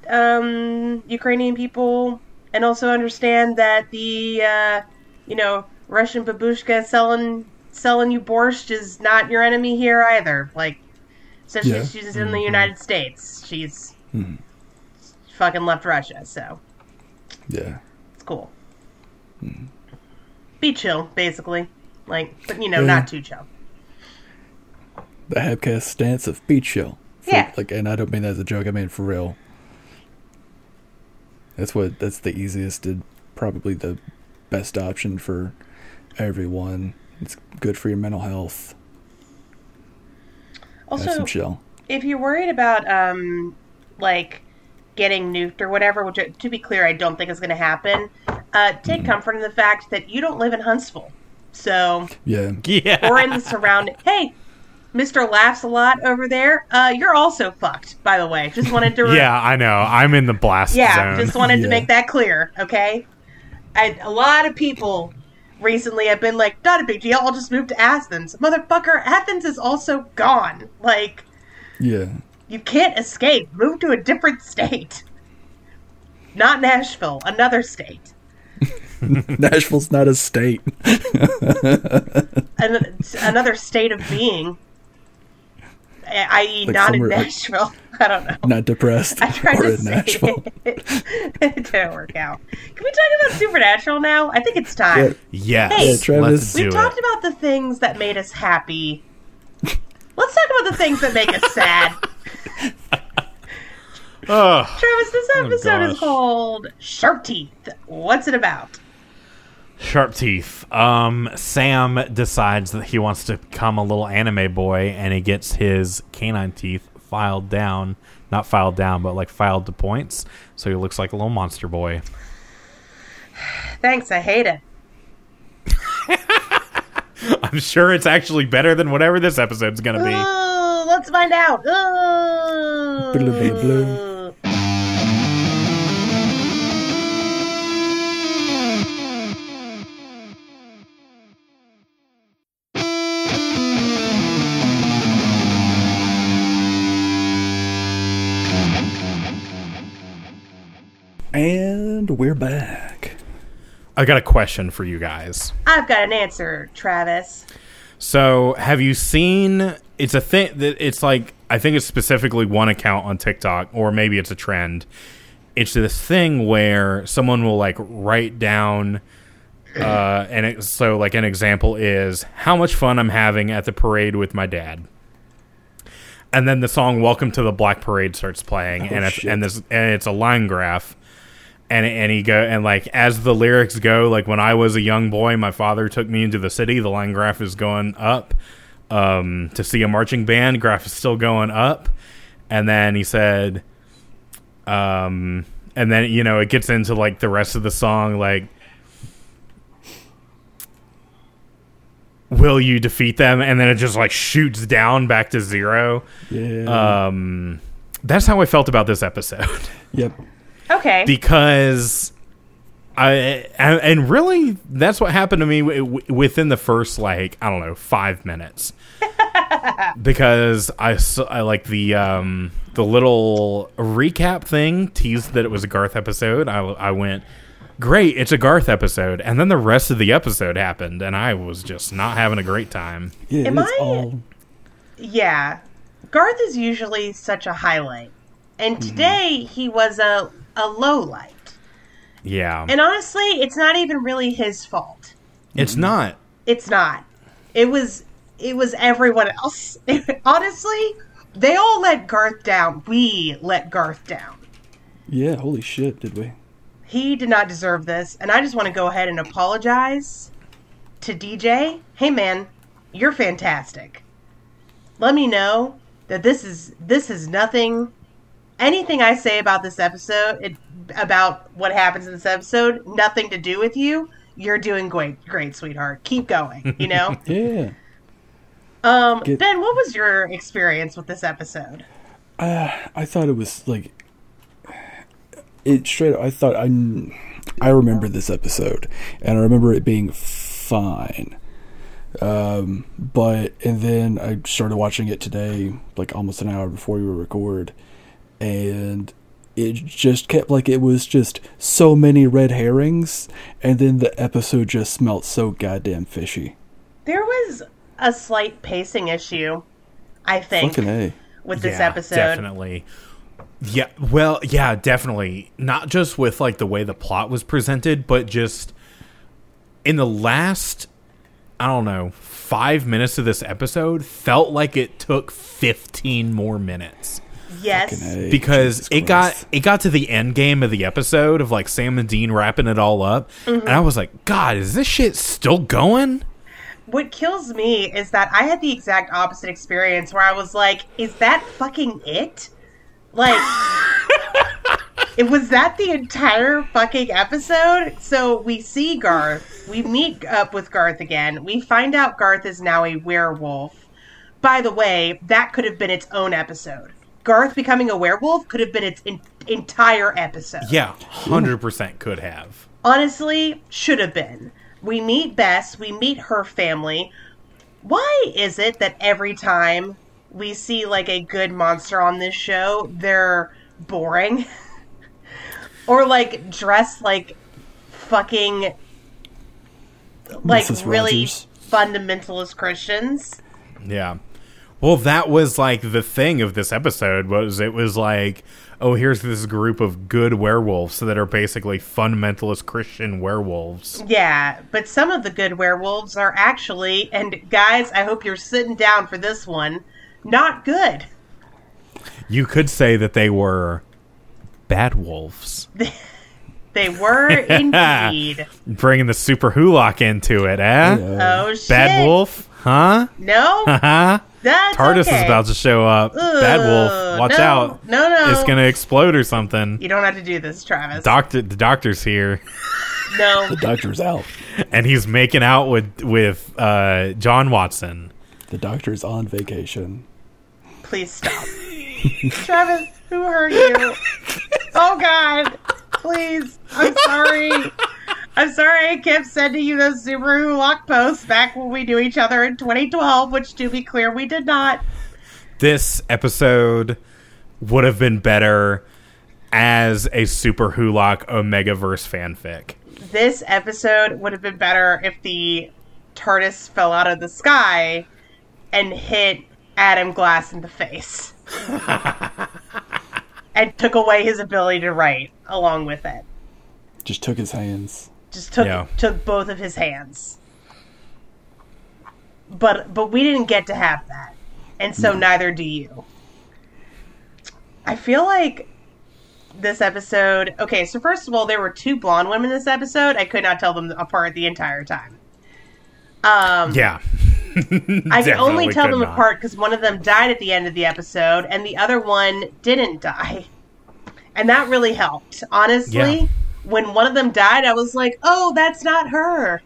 um, Ukrainian people, and also understand that the, uh, you know, Russian babushka selling selling you borscht is not your enemy here either. Like, so she's, yeah. she's in mm-hmm. the United States. She's mm-hmm. fucking left Russia, so. Yeah. It's cool. Mm-hmm. Be chill, basically. Like, but, you know, yeah. not too chill. The Habcast stance of be chill. For, yeah. Like, and I don't mean that as a joke. I mean for real. That's what. That's the easiest and probably the best option for everyone. It's good for your mental health. Also, have some chill. If you're worried about, um, like, getting nuked or whatever, which, to be clear, I don't think is going to happen. Uh, take mm-hmm. comfort in the fact that you don't live in Huntsville, so yeah, yeah, or in the surrounding. Hey. Mister Laughs a Lot over there. Uh, you're also fucked, by the way. Just wanted to. Re- yeah, I know. I'm in the blast yeah, zone. Yeah, just wanted yeah. to make that clear. Okay, I, a lot of people recently have been like, "Not a big deal. I'll just move to Athens." Motherfucker, Athens is also gone. Like, yeah, you can't escape. Move to a different state. Not Nashville. Another state. Nashville's not a state. An- another state of being. I E, like not in Nashville. Like, I don't know. Not depressed. I tried or to in Nashville. It. It didn't work out. Can we talk about Supernatural now? I think it's time. Yeah. Yes. Hey, yeah, Travis, we've talked it. about the things that made us happy. Let's talk about the things that make us sad. Oh, Travis, this episode oh is called Sharp Teeth. What's it about? Sharp Teeth. Um, Sam decides that he wants to become a little anime boy, and he gets his canine teeth filed down. Not filed down, but like filed to points. So he looks like a little monster boy. Thanks, I hate it. I'm sure it's actually better than whatever this episode's going to be. Ooh, let's find out. Ooh. Blue, blue. And we're back. I got a question for you guys. I've got an answer, Travis. So, have you seen? It's a thing that it's like I think it's specifically one account on TikTok, or maybe it's a trend. It's this thing where someone will like write down, uh, and it, so like an example is how much fun I'm having at the parade with my dad. And then the song "Welcome to the Black Parade" starts playing, oh, and it's, and this and it's a line graph. And and he go and like as the lyrics go, like when I was a young boy, my father took me into the city. The line graph is going up um, to see a marching band. Graph is still going up, and then he said, um, and then you know it gets into like the rest of the song. Like, will you defeat them? And then it just like shoots down back to zero. Yeah. Um, that's how I felt about this episode. Yep. Okay. Because, I, I and really that's what happened to me w- within the first like I don't know five minutes. Because I, I like the um the little recap thing teased that it was a Garth episode. I I went great, it's a Garth episode, and then the rest of the episode happened, and I was just not having a great time. Yeah, Am I? All... Yeah, Garth is usually such a highlight, and today mm. he was a. A low light. Yeah. And honestly, it's not even really his fault. It's not. It's not. It was it was everyone else. Honestly, they all let Garth down. We let Garth down. Yeah, holy shit, did we? He did not deserve this, and I just want to go ahead and apologize to D J. Hey man, you're fantastic. Let me know that this is this is nothing. Anything I say about this episode, it, about what happens in this episode, nothing to do with you. You're doing great, great, sweetheart. Keep going, you know? Yeah. Um, Get, Ben, what was your experience with this episode? Uh, I thought it was, like... It straight up, I thought... I, I remember this episode, and I remember it being fine. Um, but, and then I started watching it today, like, almost an hour before we record... And it just kept, like, it was just so many red herrings, and then the episode just smelled so goddamn fishy. There was a slight pacing issue, I think, with this yeah, episode. Definitely. Yeah, well, yeah, definitely. Not just with, like, the way the plot was presented, but just in the last, I don't know, five minutes of this episode felt like it took fifteen more minutes. Yes, because it got it got to the end game of the episode of like Sam and Dean wrapping it all up, mm-hmm. and I was like, God, is this shit still going? What kills me is that I had the exact opposite experience where I was like, is that fucking it? Like, it was that the entire fucking episode? So we see Garth, we meet up with Garth again, we find out Garth is now a werewolf. By the way, that could have been its own episode. Garth becoming a werewolf could have been its in- entire episode. Yeah, one hundred percent could have. Honestly, should have been. We meet Bess. We meet her family. Why is it that every time we see, like, a good monster on this show, they're boring? Or, like, dressed like fucking, like, Missus really Rogers. Fundamentalist Christians? Yeah. Well, that was, like, the thing of this episode, was it was like, oh, here's this group of good werewolves that are basically fundamentalist Christian werewolves. Yeah, but some of the good werewolves are actually, and guys, I hope you're sitting down for this one, not good. You could say that they were bad wolves. They were indeed. Bringing the super hulock into it, eh? Yeah. Oh, shit. Bad wolf? Huh? No. Uh-huh. That's TARDIS okay. is about to show up. Ooh, Bad Wolf, watch no, out. No, no. It's going to explode or something. You don't have to do this, Travis. Doctor, the doctor's here. No. The doctor's out. And he's making out with, with uh, John Watson. The doctor's on vacation. Please stop. Travis, who hurt you? Oh, God. Please. I'm sorry. I'm sorry I kept sending you those Subaru lock posts back when we knew each other in twenty twelve, which, to be clear, we did not. This episode would have been better as a Super Hulock Omegaverse fanfic. This episode would have been better if the TARDIS fell out of the sky and hit Adam Glass in the face. And took away his ability to write along with it. Just took his hands. Just took yeah. took both of his hands. But but we didn't get to have that. And so no. neither do you. I feel like this episode... Okay, so first of all, there were two blonde women in this episode. I could not tell them apart the entire time. Um, yeah. I could only tell them not. apart because one of them died at the end of the episode, and the other one didn't die. And that really helped. Honestly... Yeah. When one of them died, I was like, oh, that's not her.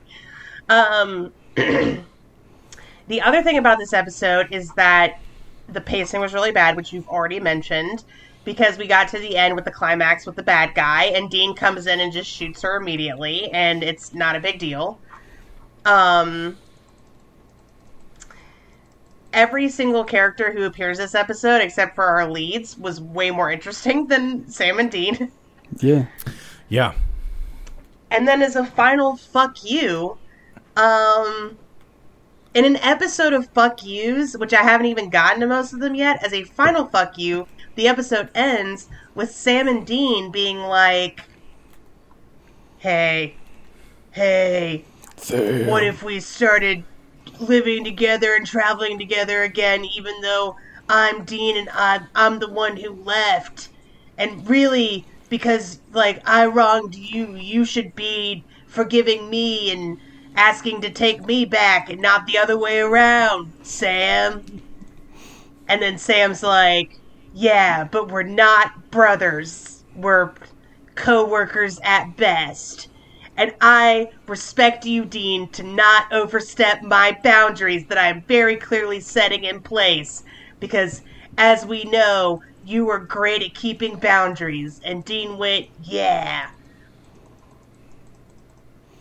Um, the other thing about this episode is that the pacing was really bad, which you've already mentioned, because we got to the end with the climax with the bad guy, and Dean comes in and just shoots her immediately, and it's not a big deal. Um, every single character who appears this episode, except for our leads, was way more interesting than Sam and Dean. Yeah. Yeah. And then as a final fuck you, um, in an episode of fuck yous, which I haven't even gotten to most of them yet, as a final fuck you, the episode ends with Sam and Dean being like, hey, hey, Sam. What if we started living together and traveling together again, even though I'm Dean and I'm, I'm the one who left? And really... Because, like, I wronged you, you should be forgiving me and asking to take me back and not the other way around, Sam. And then Sam's like, yeah, but we're not brothers. We're co-workers at best. And I respect you, Dean, to not overstep my boundaries that I'm very clearly setting in place. Because, as we know... You were great at keeping boundaries. And Dean went, yeah.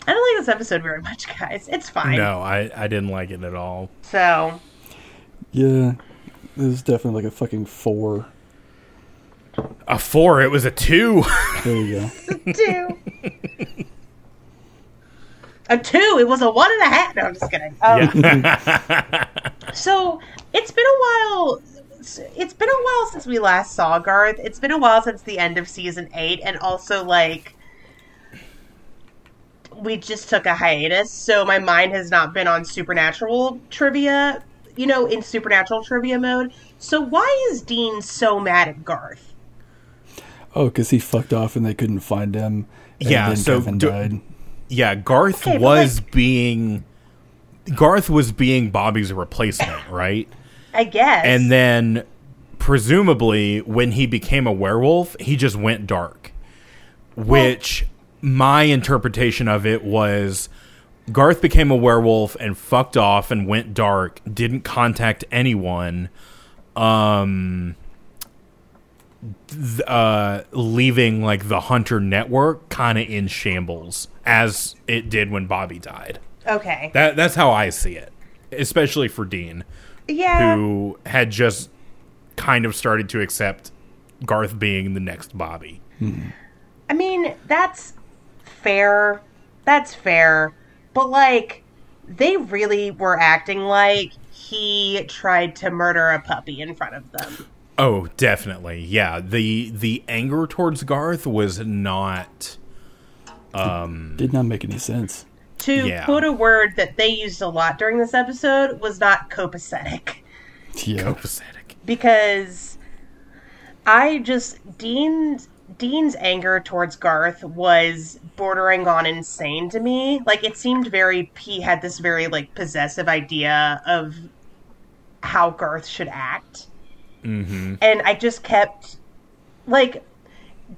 I don't like this episode very much, guys. It's fine. No, I, I didn't like it at all. So. Yeah. This is definitely like a fucking four. a four. It was a two. There you go. Two. A two. It was a one and a half. No, I'm just kidding. Um, yeah. So it's been a while. It's been a while since we last saw Garth. It's been a while since the end of season eight, and also like we just took a hiatus, so my mind has not been on Supernatural trivia. You know, in Supernatural trivia mode. So why is Dean so mad at Garth? Oh, because he fucked off and they couldn't find him. And yeah, then so Kevin do- died. Yeah, Garth okay, was like, being Garth was being Bobby's replacement, right? I guess. And then presumably when he became a werewolf, he just went dark. Which well, my interpretation of it was Garth became a werewolf and fucked off and went dark, didn't contact anyone, um th- uh leaving like the Hunter network kind of in shambles as it did when Bobby died. Okay. That that's how I see it, especially for Dean. Yeah. Who had just kind of started to accept Garth being the next Bobby. Hmm. I mean, that's fair. That's fair. But, like, they really were acting like he tried to murder a puppy in front of them. Oh, definitely. Yeah. The the anger towards Garth was not... Um, did not make any sense. To yeah. put a word that they used a lot during this episode was not copacetic. Yeah. Copacetic. Because I just... Dean's... Dean's anger towards Garth was bordering on insane to me. Like, it seemed very, he had this very, like, possessive idea of how Garth should act. Mm-hmm. And I just kept, like,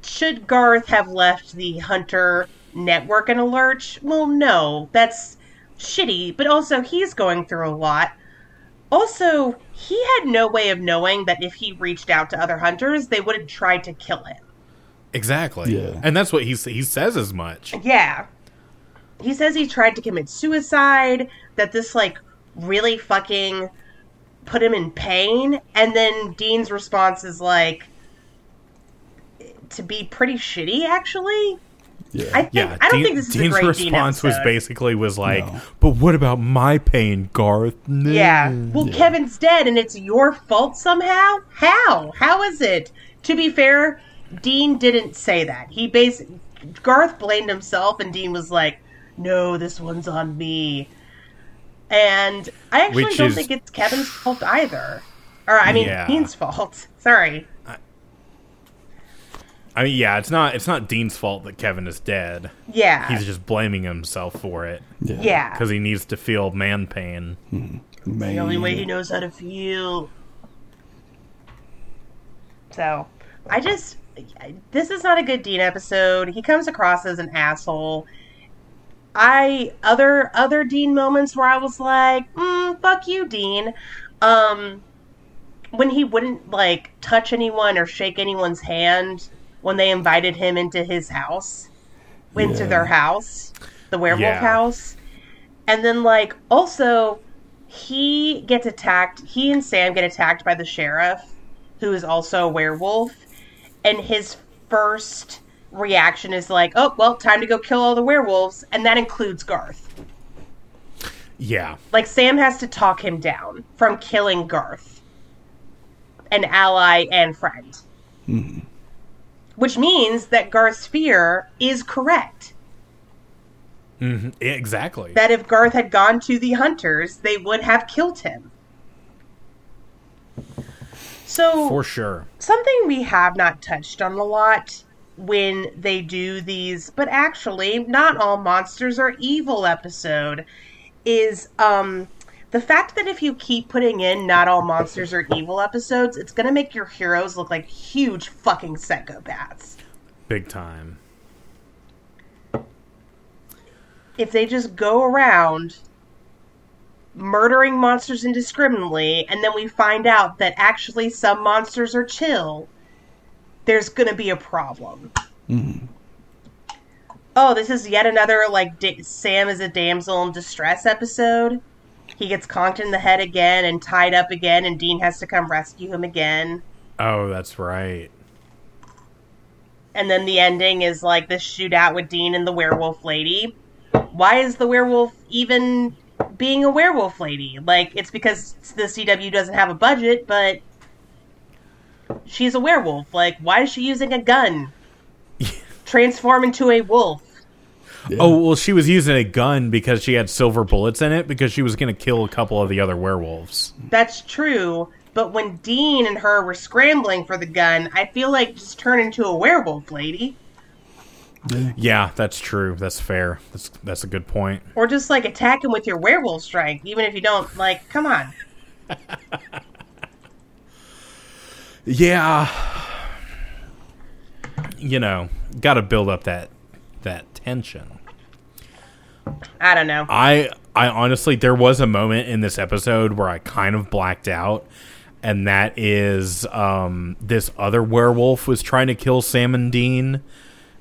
should Garth have left the Hunter network in a lurch? Well, no, that's shitty, but also he's going through a lot. Also, he had no way of knowing that if he reached out to other hunters, they would have tried to kill him. Exactly. Yeah. And that's what he he says as much. Yeah. He says he tried to commit suicide, that this, like, really fucking put him in pain. And then Dean's response is, like, to be pretty shitty, actually. Yeah. I, think, yeah. I don't Dean, think this is Dean's a great response Dean was basically was like, no. But what about my pain, Garth? No. Yeah. Well, yeah. Kevin's dead, and it's your fault somehow? How? How is it? To be fair... Dean didn't say that. He basically, Garth blamed himself, and Dean was like, "No, this one's on me." And I actually Which don't is... think it's Kevin's fault either, or I mean, yeah. Dean's fault. Sorry. I... I mean, yeah, it's not it's not Dean's fault that Kevin is dead. Yeah, he's just blaming himself for it. Yeah, because he needs to feel man pain. Man. It's the only way he knows how to feel. So, I just. This is not a good Dean episode. He comes across as an asshole. I other other Dean moments where I was like, mm, "Fuck you, Dean." Um, when he wouldn't like touch anyone or shake anyone's hand when they invited him into his house, into yeah. their house, the werewolf yeah. house, and then like also he gets attacked. He and Sam get attacked by the sheriff, who is also a werewolf. And his first reaction is like, oh, well, time to go kill all the werewolves. And that includes Garth. Yeah. Like, Sam has to talk him down from killing Garth. An ally and friend. Mm-hmm. Which means that Garth's fear is correct. Mm-hmm. Exactly. That if Garth had gone to the hunters, they would have killed him. So, for sure. Something we have not touched on a lot when they do these, but actually not all monsters are evil episode, is um, the fact that if you keep putting in not all monsters are evil episodes, it's going to make your heroes look like huge fucking psychopaths. Big time. If they just go around... murdering monsters indiscriminately, and then we find out that actually some monsters are chill, there's gonna be a problem. Mm-hmm. Oh, this is yet another, like, da- Sam is a damsel in distress episode. He gets conked in the head again and tied up again, and Dean has to come rescue him again. Oh, that's right. and then the ending is like this shootout with Dean and the werewolf lady. Why is the werewolf even being a werewolf lady? Like, it's because the C W doesn't have a budget, but she's a werewolf. Like, why is she using a gun? Transform into a wolf. Yeah. Oh, well, she was using a gun because she had silver bullets in it because she was going to kill a couple of the other werewolves. That's true, but when Dean and her were scrambling for the gun, I feel like just turn into a werewolf lady. Yeah, yeah, that's true. That's fair. That's that's a good point. Or just, like, attack him with your werewolf strike, even if you don't, like, come on. Yeah. You know, got to build up that that tension. I don't know. I I honestly, there was a moment in this episode where I kind of blacked out, and that is um, this other werewolf was trying to kill Sam and Dean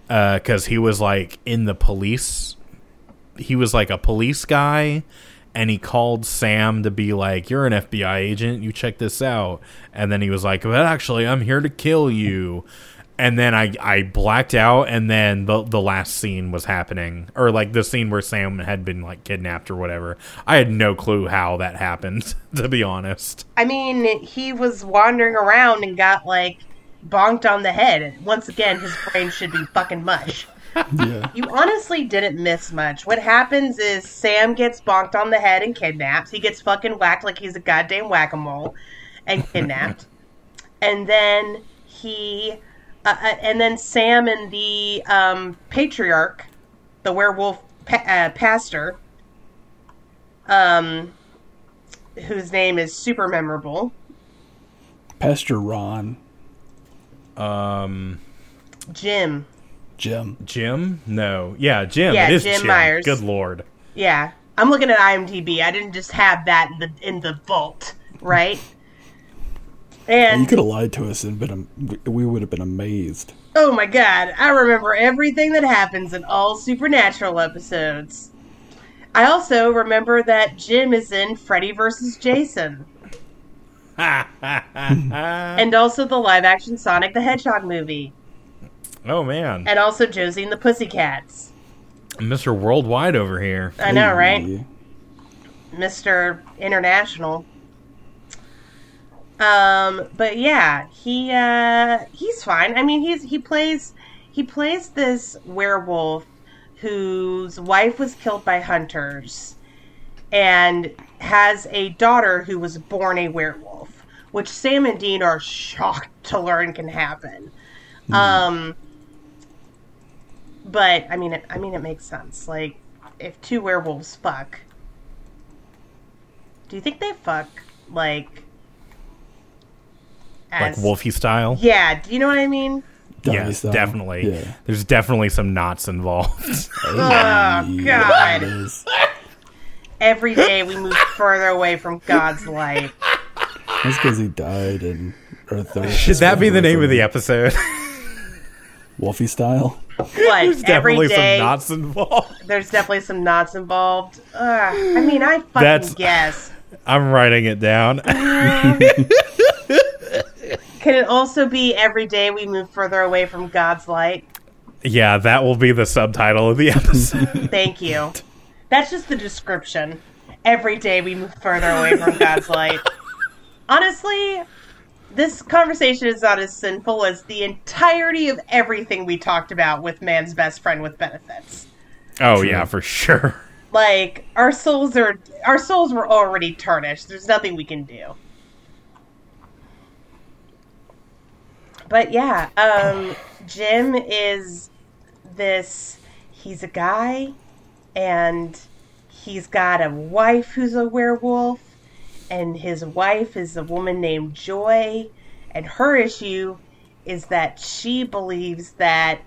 because uh, he was like in the police. He was like a police guy, and he called Sam to be like, "You're an F B I agent. You check this out." And then he was like, "But actually, I'm here to kill you." And then I, I blacked out, and then the the last scene was happening. Or, like, the scene where Sam had been, like, kidnapped or whatever. I had no clue how that happened, to be honest. I mean, he was wandering around and got, like, bonked on the head. Once again, his brain should be fucking mush. Yeah. You honestly didn't miss much. What happens is Sam gets bonked on the head and kidnapped. He gets fucking whacked like he's a goddamn whack-a-mole and kidnapped. And then he... Uh, and then Sam and the um, patriarch, the werewolf pa- uh, pastor, um, whose name is super memorable. Pastor Ron. Um, Jim. Jim. Jim? No. Yeah, Jim. Yeah, it is Jim, Jim Myers. Good Lord. Yeah. I'm looking at I M D B. I didn't just have that in the, in the vault, right? And you could have lied to us, and been we would have been amazed. Oh my God! I remember everything that happens in all Supernatural episodes. I also remember that Jim is in Freddy versus. Jason, and also the live-action Sonic the Hedgehog movie. Oh man! And also Josie and the Pussycats. Mister Worldwide over here. I know, right? Hey. Mister International. Um, but yeah, he, uh, he's fine. I mean, he's, he plays, he plays this werewolf whose wife was killed by hunters and has a daughter who was born a werewolf, which Sam and Dean are shocked to learn can happen. Mm. Um, but I mean, it, I mean, it makes sense. Like, if two werewolves fuck, do you think they fuck, like... As, like Wolfie style? Yeah, do you know what I mean? Yeah, definitely. Yeah. There's definitely some knots involved. Oh, God. Every day we move further away from God's light. That's because he died in Earth. Should that be the name of the episode? Wolfie style? What? There's definitely some knots involved. There's definitely some knots involved. Ugh, I mean, I fucking That's, guess. I'm writing it down. Can it also be every day we move further away from God's light? Yeah, that will be the subtitle of the episode. Thank you. That's just the description. Every day we move further away from God's light. Honestly, this conversation is not as sinful as the entirety of everything we talked about with Man's Best Friend with Benefits. Oh, yeah, for sure. Like, our souls are our souls were already tarnished. There's nothing we can do. But yeah, um, Jim is this, he's a guy, and he's got a wife who's a werewolf, and his wife is a woman named Joy, and her issue is that she believes that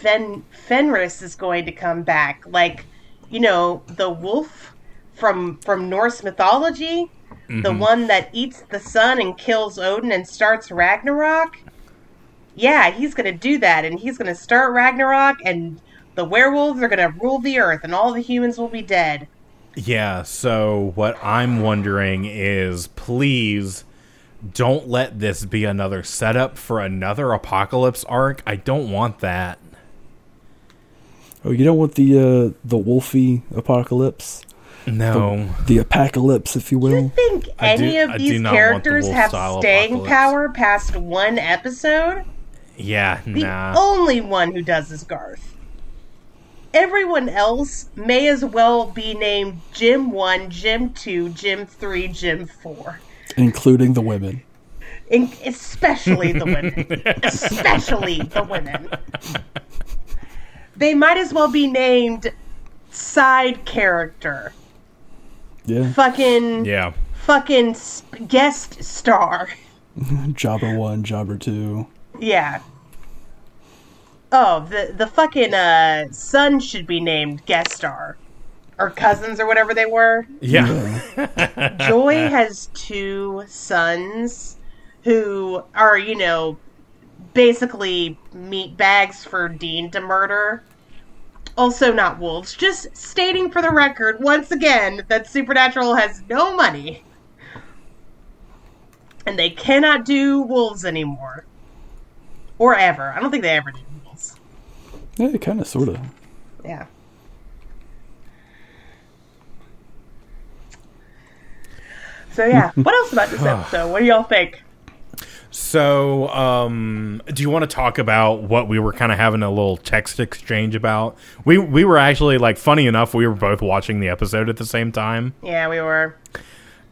Fen- Fenris is going to come back. Like, you know, the wolf from from Norse mythology, mm-hmm. the one that eats the sun and kills Odin and starts Ragnarok. Yeah, he's going to do that, and he's going to start Ragnarok, and the werewolves are going to rule the earth, and all the humans will be dead. Yeah, so what I'm wondering is, please don't let this be another setup for another apocalypse arc. I don't want that. Oh, you don't want the uh, the Wolfie apocalypse? No. The, the apocalypse, if you will. Do you think any do, of these characters have staying apocalypse. power past one episode? Yeah, the nah. The only one who does is Garth. Everyone else may as well be named Jim one, Jim two, Jim three, Jim four. Including the women. In- especially the women. especially the women. They might as well be named side character. Yeah. Fucking. Yeah. Fucking sp- guest star. Jobber one, Jobber two. Yeah. Oh, the the fucking uh, son should be named guest star. Or cousins or whatever they were. Yeah. yeah. Joy has two sons who are, you know, basically meat bags for Dean to murder. Also not wolves. Just stating for the record, once again, that Supernatural has no money. And they cannot do wolves anymore. Or ever. I don't think they ever did wolves. Yeah, they kind of, sort of. Yeah. So, yeah. What else about this episode? What do y'all think? So, um, do you want to talk about what we were kind of having a little text exchange about? We we were actually, like, funny enough, we were both watching the episode at the same time. Yeah, we were.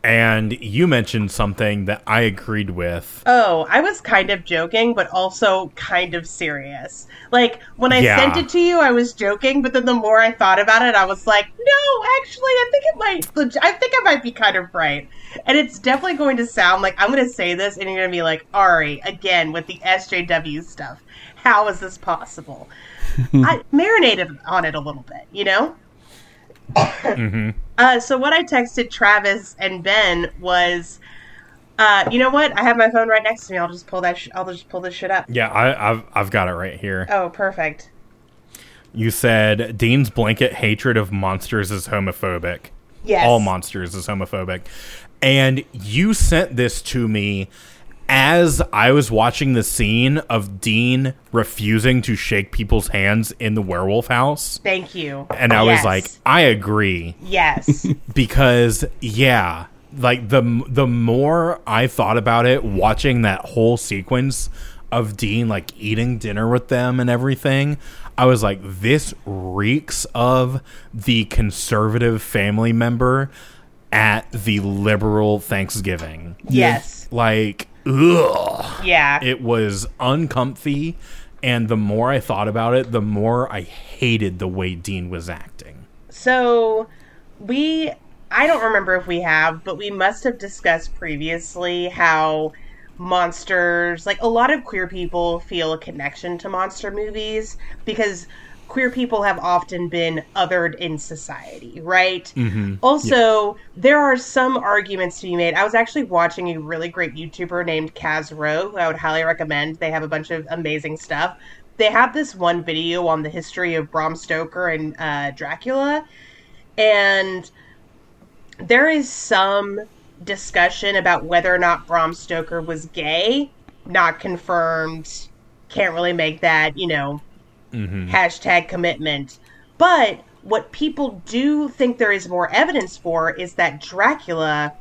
And you mentioned something that I agreed with. Oh, I was kind of joking, but also kind of serious. Like, when I yeah. sent it to you, I was joking, but then the more I thought about it, I was like, no, actually, I think it might, I think I might be kind of right. And it's definitely going to sound like, I'm going to say this, and you're going to be like, Ari, again, with the S J W stuff. How is this possible? I marinated on it a little bit, you know? mm-hmm. uh, so what I texted Travis and Ben was, uh, you know what? I have my phone right next to me. I'll just pull that. Sh- I'll just pull this shit up. Yeah, I, I've I've got it right here. Oh, perfect. You said Dean's blanket hatred of monsters is homophobic. Yes, all monsters is homophobic, and you sent this to me as I was watching the scene of Dean refusing to shake people's hands in the werewolf house. Thank you. And I yes. was like, I agree. Yes. Because, yeah, like the the more I thought about it, watching that whole sequence of Dean like eating dinner with them and everything, I was like, this reeks of the conservative family member at the liberal Thanksgiving. Yes. Like... Ugh. Yeah. It was uncomfy, and the more I thought about it, the more I hated the way Dean was acting. So, we, I don't remember if we have, but we must have discussed previously how monsters, like a lot of queer people feel a connection to monster movies because queer people have often been othered in society, right? Mm-hmm. Also, yeah. there are some arguments to be made. I was actually watching a really great YouTuber named Kaz Rowe, who I would highly recommend. They have a bunch of amazing stuff. They have this one video on the history of Bram Stoker and uh, Dracula, and there is some discussion about whether or not Bram Stoker was gay. Not confirmed. Can't really make that, you know... Mm-hmm. Hashtag commitment. But what people do think there is more evidence for is that Dracula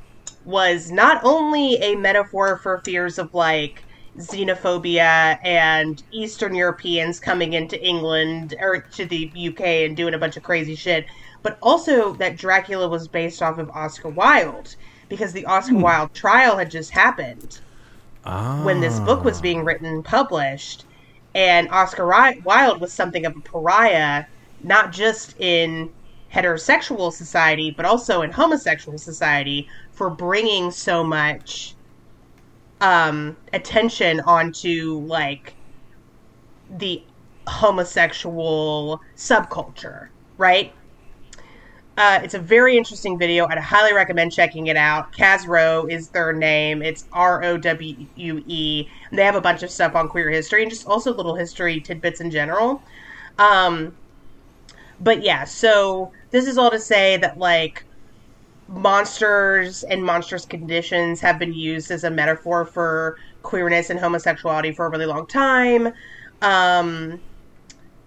was not only a metaphor for fears of like xenophobia and Eastern Europeans coming into England or to the U K and doing a bunch of crazy shit, but also that Dracula was based off of Oscar Wilde because the Oscar mm. Wilde trial had just happened ah. when this book was being written and published. And Oscar Wilde was something of a pariah, not just in heterosexual society, but also in homosexual society for bringing so much um, attention onto, like, the homosexual subculture, right? Uh, it's a very interesting video. I'd highly recommend checking it out. Kaz Rowe is their name. It's R O W E. And they have a bunch of stuff on queer history and just also little history tidbits in general. Um, but yeah, so this is all to say that, like, monsters and monstrous conditions have been used as a metaphor for queerness and homosexuality for a really long time. Um,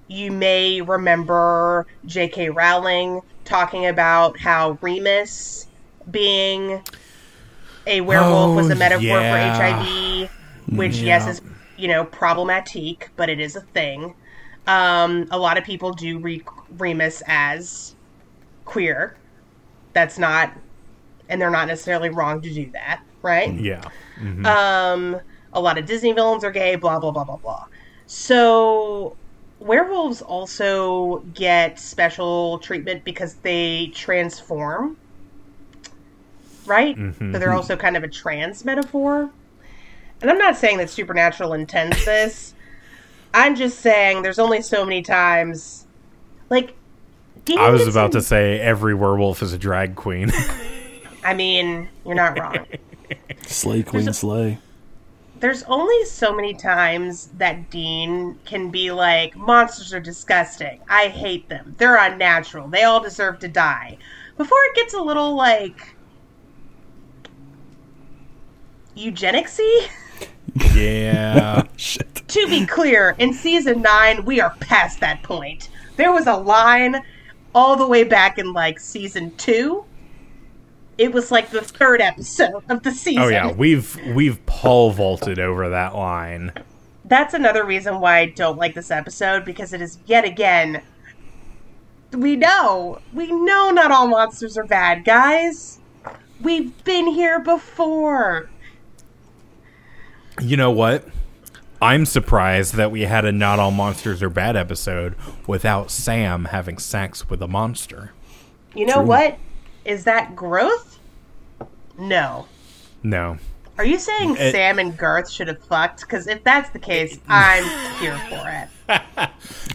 you may remember J K Rowling talking about how Remus being a werewolf oh, was a metaphor yeah. for H I V, which, yeah. yes, is, you know, problematique, but it is a thing. Um, a lot of people do read Remus as queer. That's not, and they're not necessarily wrong to do that, right? Yeah. Mm-hmm. Um, a lot of Disney villains are gay, blah, blah, blah, blah, blah. So werewolves also get special treatment because they transform, right? Mm-hmm. So they're also kind of a trans metaphor. And I'm not saying that Supernatural intends this. I'm just saying there's only so many times, like, I was about to say every werewolf is a drag queen. I mean, you're not wrong. Slay, queen, there's a, slay. There's only so many times that Dean can be like, monsters are disgusting. I hate them. They're unnatural. They all deserve to die. Before it gets a little, like, eugenics-y. Yeah. Shit. To be clear, in season nine, we are past that point. There was a line all the way back in, like, season two. It was, like, the third episode of the season. Oh, yeah. We've we've pole vaulted over that line. That's another reason why I don't like this episode, because it is, yet again, we know. We know not all monsters are bad, guys. We've been here before. You know what? I'm surprised that we had a Not All Monsters Are Bad episode without Sam having sex with a monster. You know True. What? Is that growth? No. No. Are you saying it, Sam and Garth should have fucked? Because if that's the case, I'm here for it.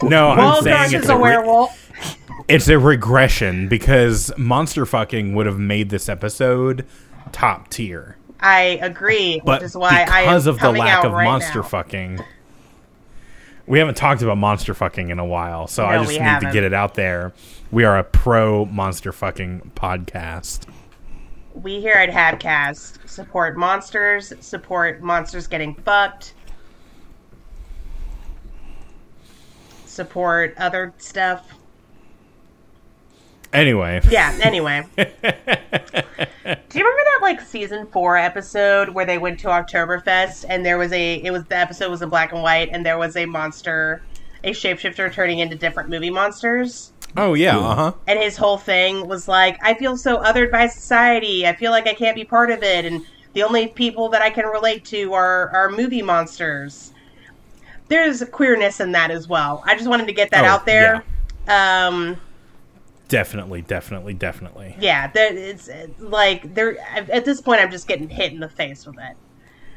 No, I'm well, saying Garth it's is a re- werewolf. It's a regression because monster fucking would have made this episode top tier. I agree, but which is why I because of the lack of right monster now. Fucking, we haven't talked about monster fucking in a while, so no, I just need haven't. to get it out there. We are a pro monster fucking podcast. We here at Habcast support monsters, support monsters getting fucked, support other stuff. Anyway. Yeah, anyway. Do you remember that, like, season four episode where they went to Oktoberfest and there was a, it was, the episode was in black and white and there was a monster, a shapeshifter turning into different movie monsters? Oh, yeah, uh-huh. And his whole thing was like, I feel so othered by society. I feel like I can't be part of it. And the only people that I can relate to are, are movie monsters. There's queerness in that as well. I just wanted to get that oh, out there. Yeah. Um... Definitely, definitely, definitely. Yeah, there, it's like there. At this point, I'm just getting hit in the face with it.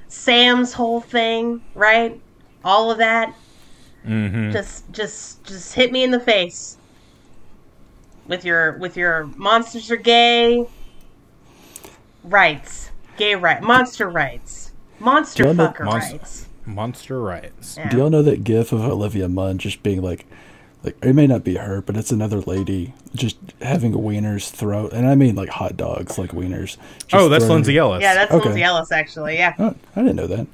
Sam's whole thing, right? All of that, mm-hmm. just, just, just hit me in the face with your, with your monsters are gay rights, gay rights, monster rights, monster fucker monster, rights, monster rights. Yeah. Do y'all know that GIF of Olivia Munn just being like? Like, it may not be her, but it's another lady just having wieners thrown, and I mean like hot dogs, like wieners. Oh, that's thrown. Lindsay Ellis. Yeah, that's okay. Lindsay Ellis, actually. Yeah. Oh, I didn't know that.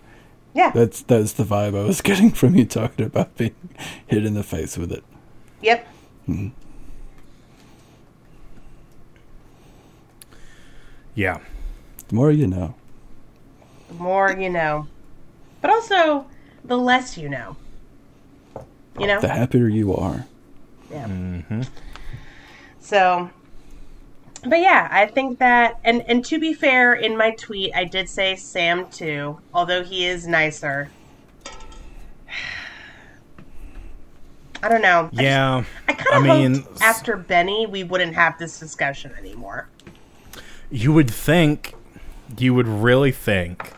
Yeah. That's that's the vibe I was getting from you talking about being hit in the face with it. Yep. Mm-hmm. Yeah. The more you know. The more you know, but also the less you know. You know? The happier you are. Yeah. Mm-hmm. So, but yeah, I think that, and, and to be fair, in my tweet, I did say Sam too, although he is nicer. I don't know. Yeah. I, I kind of I mean, hoped after Benny, we wouldn't have this discussion anymore. You would think, you would really think,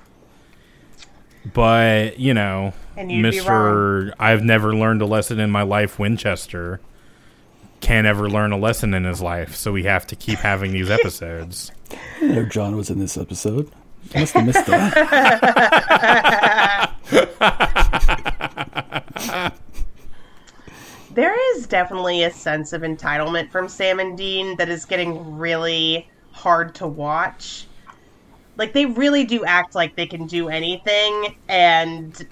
but, you know... Mister I've never learned a lesson in my life Winchester can't ever learn a lesson in his life, so we have to keep having these episodes. I didn't know John was in this episode. I must have missed that. There is definitely a sense of entitlement from Sam and Dean that is getting really hard to watch. Like, they really do act like they can do anything, and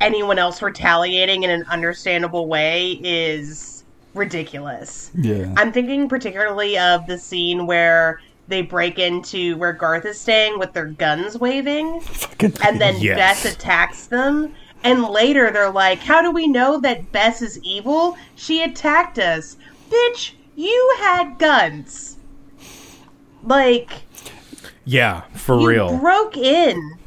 anyone else retaliating in an understandable way is ridiculous. Yeah. I'm thinking particularly of the scene where they break into where Garth is staying with their guns waving, and then yes. Bess attacks them. And later they're like, how do we know that Bess is evil? She attacked us. Bitch, you had guns. Like... Yeah, for you real. You broke in.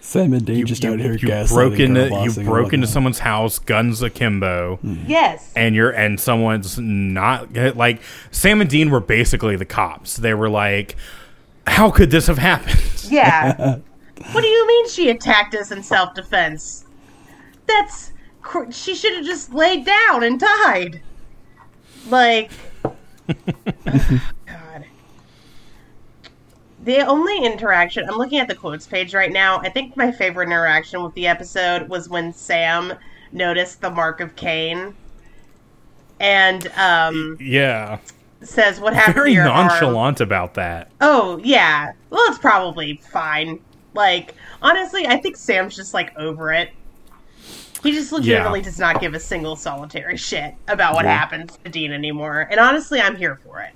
Sam and Dave just you, out here you broke into You broke into someone's house, guns akimbo. Mm. Yes. And you're and someone's not... Like, Sam and Dean were basically the cops. They were like, how could this have happened? Yeah. What do you mean she attacked us in self-defense? That's... Cr- she should have just laid down and died. Like... The only interaction... I'm looking at the quotes page right now. I think my favorite interaction with the episode was when Sam noticed the mark of Cain. And, um... yeah. Says, what happened Very to your nonchalant arm? About that. Oh, yeah. Well, it's probably fine. Like, honestly, I think Sam's just, like, over it. He just legitimately yeah. does not give a single solitary shit about what yeah. happened to Dean anymore. And honestly, I'm here for it.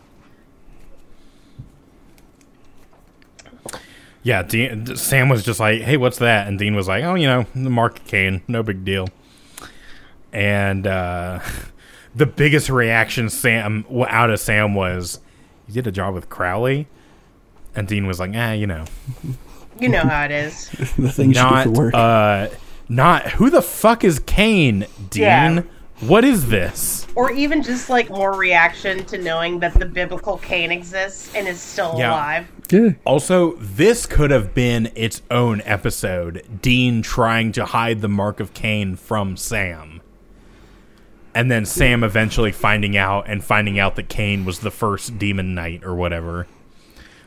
Yeah, Dean, Sam was just like, hey, what's that? And Dean was like, oh, you know, the mark of Cain, no big deal. And uh, the biggest reaction Sam out of Sam was, you did a job with Crowley? And Dean was like, ah, you know. You know how it is. The thing not, she did for work. Uh, not, who the fuck is Cain, Dean? Yeah. What is this? Or even just, like, more reaction to knowing that the biblical Cain exists and is still yeah. alive. Yeah. Also, this could have been its own episode. Dean trying to hide the mark of Cain from Sam. And then Sam eventually finding out and finding out that Cain was the first demon knight or whatever.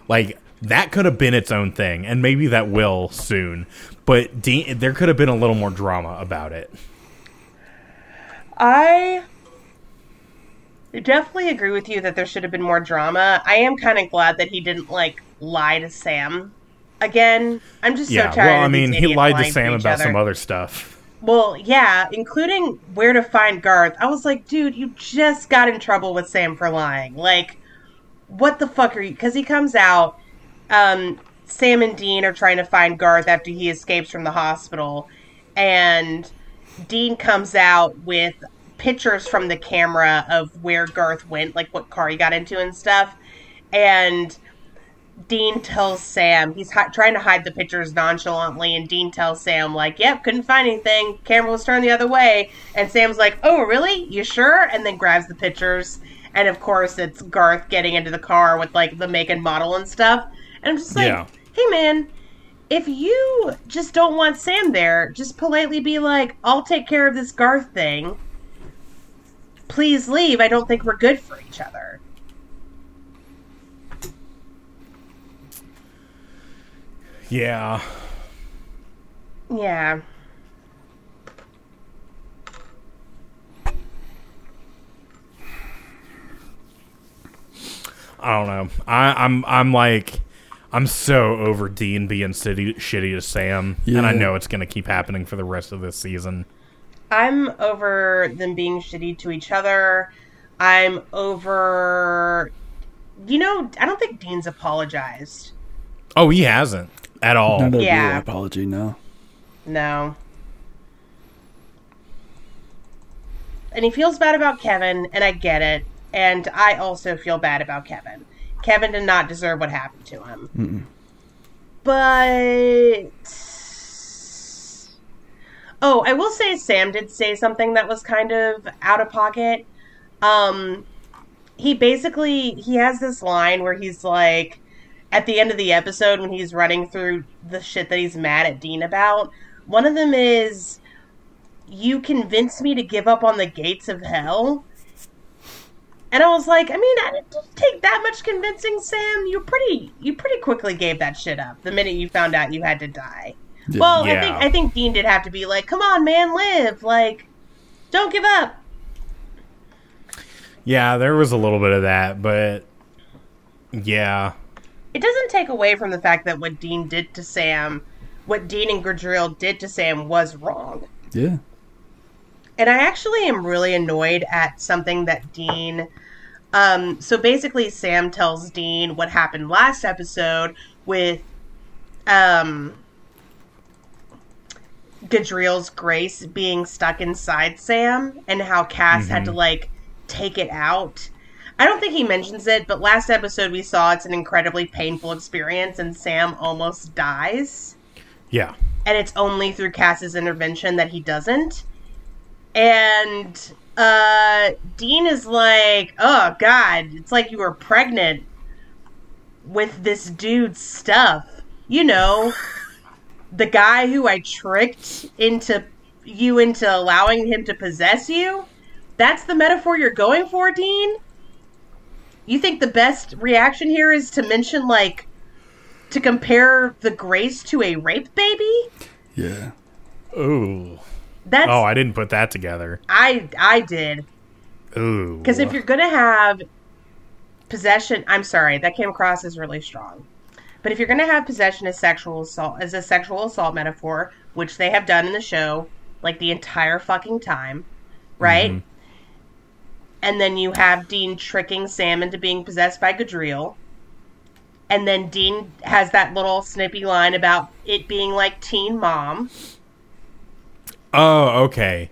Like, that could have been its own thing. And maybe that will soon. But Dean, there could have been a little more drama about it. I... I definitely agree with you that there should have been more drama. I am kind of glad that he didn't, like, lie to Sam again. I'm just yeah, so tired. Well, I mean, he lied to Sam to about other. some other stuff. Well, yeah, including where to find Garth. I was like, dude, you just got in trouble with Sam for lying. Like, what the fuck are you? Because he comes out, um, Sam and Dean are trying to find Garth after he escapes from the hospital, and Dean comes out with pictures from the camera of where Garth went, like what car he got into and stuff. And Dean tells Sam, he's hi- trying to hide the pictures nonchalantly, and Dean tells Sam, like, yep, couldn't find anything. Camera was turned the other way. And Sam's like, oh, really? You sure? And then grabs the pictures. And, of course, it's Garth getting into the car with, like, the make and model and stuff. And I'm just like, yeah. hey, man, if you just don't want Sam there, just politely be like, I'll take care of this Garth thing. Please leave. I don't think we're good for each other. Yeah. Yeah. I don't know. I, I'm I'm like I'm so over Dean being city, shitty to Sam, yeah. and I know it's going to keep happening for the rest of this season. I'm over them being shitty to each other. I'm over... You know, I don't think Dean's apologized. Oh, he hasn't. At all. Not a yeah. real apology, no. No. And he feels bad about Kevin, and I get it. And I also feel bad about Kevin. Kevin did not deserve what happened to him. Mm-mm. But... Oh, I will say Sam did say something that was kind of out of pocket. Um, he basically, he has this line where he's like, at the end of the episode when he's running through the shit that he's mad at Dean about, one of them is, you convinced me to give up on the gates of hell. And I was like, I mean, I didn't take that much convincing, Sam. You pretty, you pretty quickly gave that shit up the minute you found out you had to die. Well, yeah. I think I think Dean did have to be like, come on, man, live. Like, don't give up. Yeah, there was a little bit of that, but Yeah. It doesn't take away from the fact that what Dean did to Sam, what Dean and Gadriel did to Sam was wrong. Yeah. And I actually am really annoyed at something that Dean... Um, so basically, Sam tells Dean what happened last episode with um, Gadriel's Grace being stuck inside Sam and how Cass mm-hmm. had to, like, take it out. I don't think he mentions it, but last episode we saw it's an incredibly painful experience and Sam almost dies. Yeah. And it's only through Cass's intervention that he doesn't. And... Uh, Dean is like, oh God, it's like you were pregnant with this dude's stuff. You know, the guy who I tricked into you into allowing him to possess you. That's the metaphor you're going for, Dean? You think the best reaction here is to mention, like, to compare the Grace to a rape baby? Yeah. Ooh. That's, oh, I didn't put that together. I I did. Ooh. Because if you're going to have possession... I'm sorry, that came across as really strong. But if you're going to have possession as sexual assault, as a sexual assault metaphor, which they have done in the show, like, the entire fucking time, right? Mm-hmm. And then you have Dean tricking Sam into being possessed by Gadriel. And then Dean has that little snippy line about it being like Teen Mom... Oh, okay.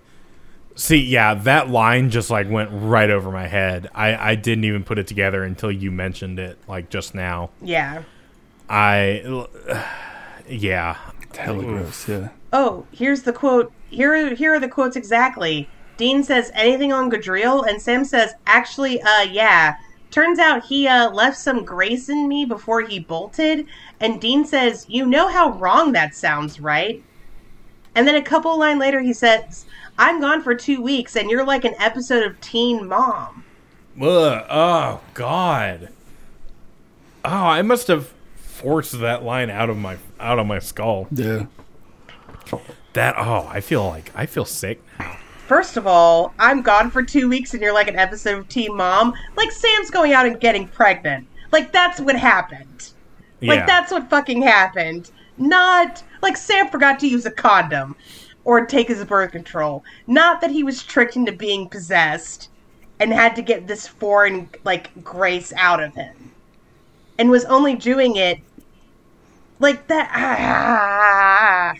See, yeah, that line just, like, went right over my head. I, I didn't even put it together until you mentioned it, like, just now. Yeah. I, uh, yeah. Hella gross, yeah. Oh, here's the quote. Here, here are the quotes exactly. Dean says, anything on Gadriel? And Sam says, actually, uh, yeah. Turns out he uh, left some grace in me before he bolted. And Dean says, you know how wrong that sounds, right? And then a couple line later, he says, I'm gone for two weeks, and you're like an episode of Teen Mom. Ugh, oh, God. Oh, I must have forced that line out of my out of my skull. Yeah. That, oh, I feel like, I feel sick now. First of all, I'm gone for two weeks, and you're like an episode of Teen Mom. Like, Sam's going out and getting pregnant. Like, that's what happened. Yeah. Like, that's what fucking happened. Not... Like, Sam forgot to use a condom or take his birth control. Not that he was tricked into being possessed and had to get this foreign, like, grace out of him. And was only doing it like that. Ah.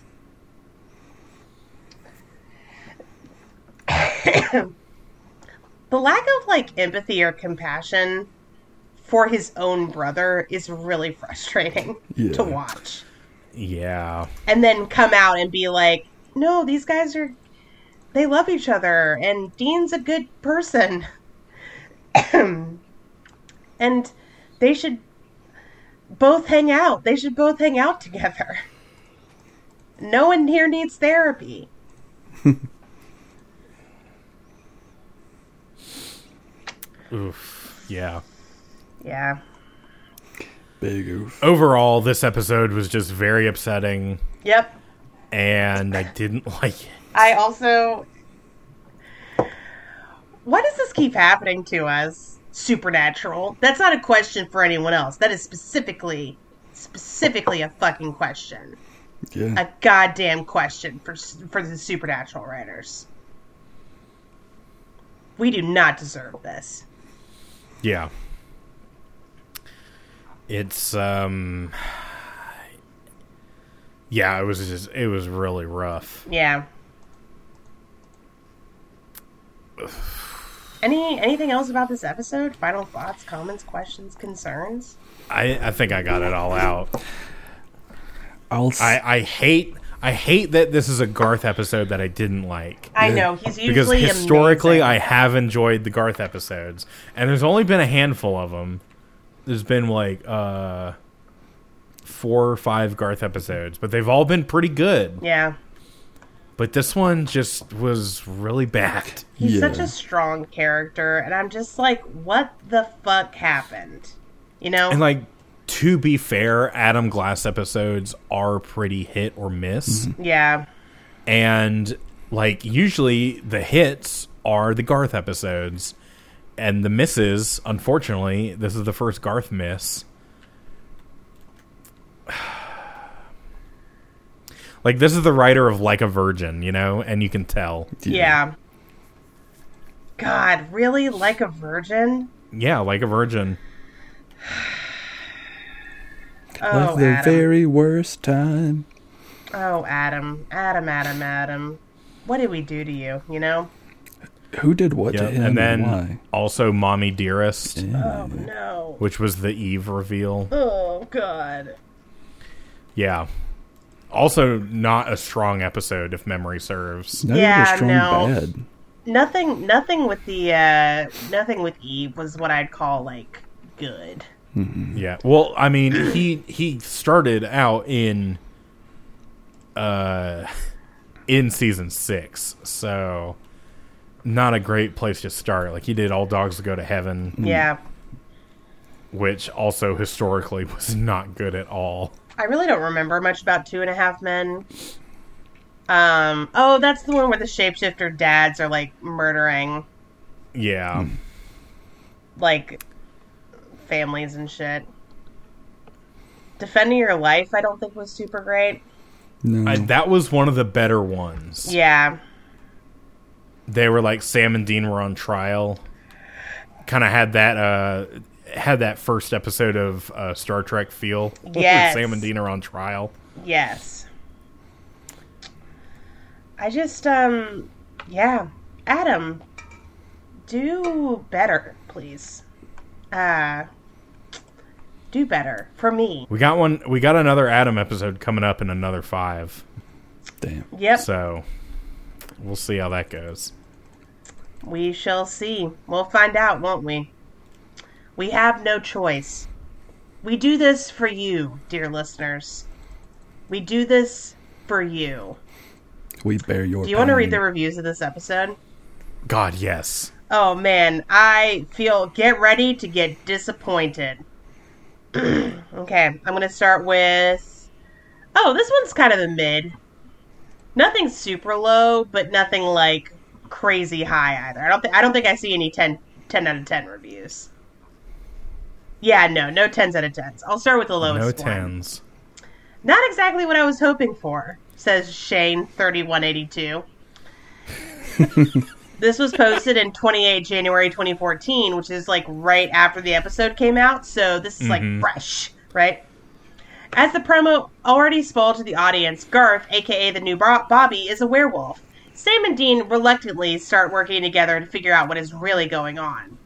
The lack of, like, empathy or compassion for his own brother is really frustrating yeah. to watch. Yeah. And then come out and be like, no, these guys are, they love each other, and Dean's a good person. And they should both hang out. They should both hang out together. No one here needs therapy. Oof. Yeah. Yeah. Big oof. Overall, this episode was just very upsetting. Yep. And I didn't like it. I also... Why does this keep happening to us? Supernatural. That's not a question for anyone else. That is specifically, specifically a fucking question. Yeah. A goddamn question for, for the Supernatural writers. We do not deserve this. Yeah. It's, um, yeah, it was just, it was really rough. Yeah. Any, anything else about this episode? Final thoughts, comments, questions, concerns? I, I think I got it all out. I'll s- I, I hate, I hate that this is a Garth episode that I didn't like. I know, he's usually because historically amazing. I have enjoyed the Garth episodes, and there's only been a handful of them. There's been, like, uh, four or five Garth episodes, but they've all been pretty good. Yeah. But this one just was really bad. He's yeah. such a strong character, and I'm just like, what the fuck happened? You know? And, like, to be fair, Adam Glass episodes are pretty hit or miss. Mm-hmm. Yeah. And, like, usually the hits are the Garth episodes. and the misses, unfortunately, this is the first Garth miss. Like, this is the writer of Like a Virgin, you know? And you can tell. Yeah. God, really? Like a Virgin? Yeah, Like a Virgin. Oh, like the Adam. Very worst time. Oh, Adam. Adam, Adam, Adam. What did we do to you, you know? Who did what yep. to him and then and why? Also Mommy Dearest. Yeah. Oh, no. Which was the Eve reveal. Oh, God. Yeah. Also not a strong episode, if memory serves. Not yeah, a strong no. Bad. Nothing, nothing with the, uh, nothing with Eve was what I'd call, like, good. Mm-hmm. Yeah. Well, I mean, he he started out in uh in season six, so not a great place to start. Like, he did All Dogs Go to Heaven. Yeah. Which also historically was not good at all. I really don't remember much about Two and a Half Men. Um oh, that's the one where the shapeshifter dads are, like, murdering Yeah. like families and shit. Defending Your Life, I don't think was super great. No. I, that was one of the better ones. Yeah. They were like, Sam and Dean were on trial. Kind of had that uh, had that first episode of uh, Star Trek feel. Yes. Sam and Dean are on trial. Yes. I just, um, yeah. Adam, do better, please. Uh... Do better for me. We got one. We got another Adam episode coming up in another five. Damn. Yep. So we'll see how that goes. We shall see. We'll find out, won't we? We have no choice. We do this for you, dear listeners. We do this for you. We bear your. Do you pain. Want to read the reviews of this episode? God, yes. Oh man, I feel. Get ready to get disappointed. Okay, I'm going to start with... Oh, this one's kind of a mid. Nothing super low, but nothing, like, crazy high either. I don't, th- I don't think I see any ten, ten out of ten reviews. Yeah, no, no tens out of tens. I'll start with the lowest no one. No tens. Not exactly what I was hoping for, says Shane thirty-one eighty-two. This was posted in the twenty-eighth of January twenty fourteen, which is, like, right after the episode came out, so this is, like, mm-hmm. fresh, right? As the promo already spoiled to the audience, Garth, a k a the new Bobby, is a werewolf. Sam and Dean reluctantly start working together to figure out what is really going on.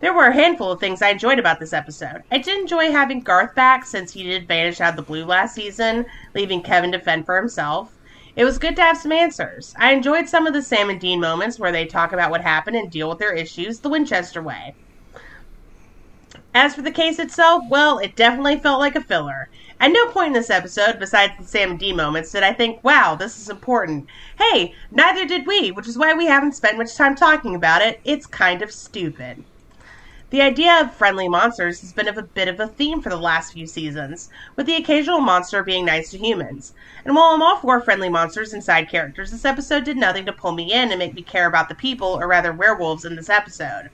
There were a handful of things I enjoyed about this episode. I did enjoy having Garth back, since he did vanish out of the blue last season, leaving Kevin to fend for himself. It was good to have some answers. I enjoyed some of the Sam and Dean moments where they talk about what happened and deal with their issues the Winchester way. As for the case itself, well, it definitely felt like a filler. At no point in this episode, besides the Sam and Dean moments, did I think, wow, this is important. Hey, neither did we, which is why we haven't spent much time talking about it. It's kind of stupid. The idea of friendly monsters has been of a bit of a theme for the last few seasons, with the occasional monster being nice to humans. And while I'm all for friendly monsters and side characters, this episode did nothing to pull me in and make me care about the people, or rather werewolves, in this episode.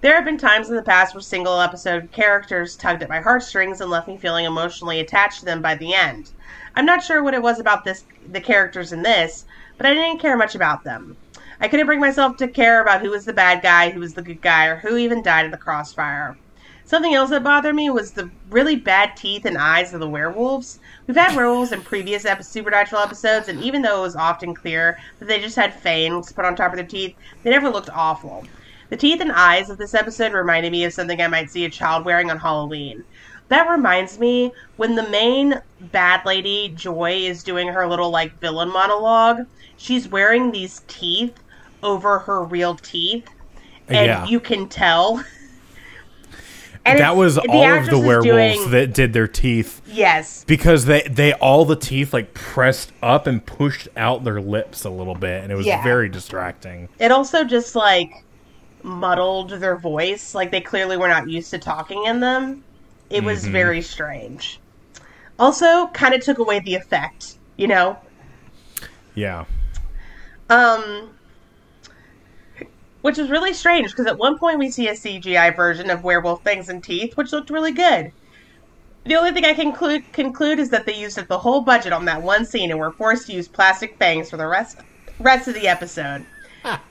There have been times in the past where single episode characters tugged at my heartstrings and left me feeling emotionally attached to them by the end. I'm not sure what it was about this, the characters in this, but I didn't care much about them. I couldn't bring myself to care about who was the bad guy, who was the good guy, or who even died in the crossfire. Something else that bothered me was the really bad teeth and eyes of the werewolves. We've had werewolves in previous epi- Supernatural episodes, and even though it was often clear that they just had fangs put on top of their teeth, they never looked awful. The teeth and eyes of this episode reminded me of something I might see a child wearing on Halloween. That reminds me, when the main bad lady, Joy, is doing her little, like, villain monologue, she's wearing these teeth over her real teeth, and yeah. you can tell. And that was all of the werewolves doing, that did their teeth. Yes, because they they all the teeth, like, pressed up and pushed out their lips a little bit, and it was yeah. very distracting. It also just, like, muddled their voice, like they clearly were not used to talking in them. It mm-hmm. was very strange. Also, kind of took away the effect, you know. Yeah. Um. Which was really strange, because at one point we see a C G I version of werewolf fangs and teeth, which looked really good. The only thing I can conclude, conclude is that they used up the whole budget on that one scene and were forced to use plastic fangs for the rest, rest of the episode.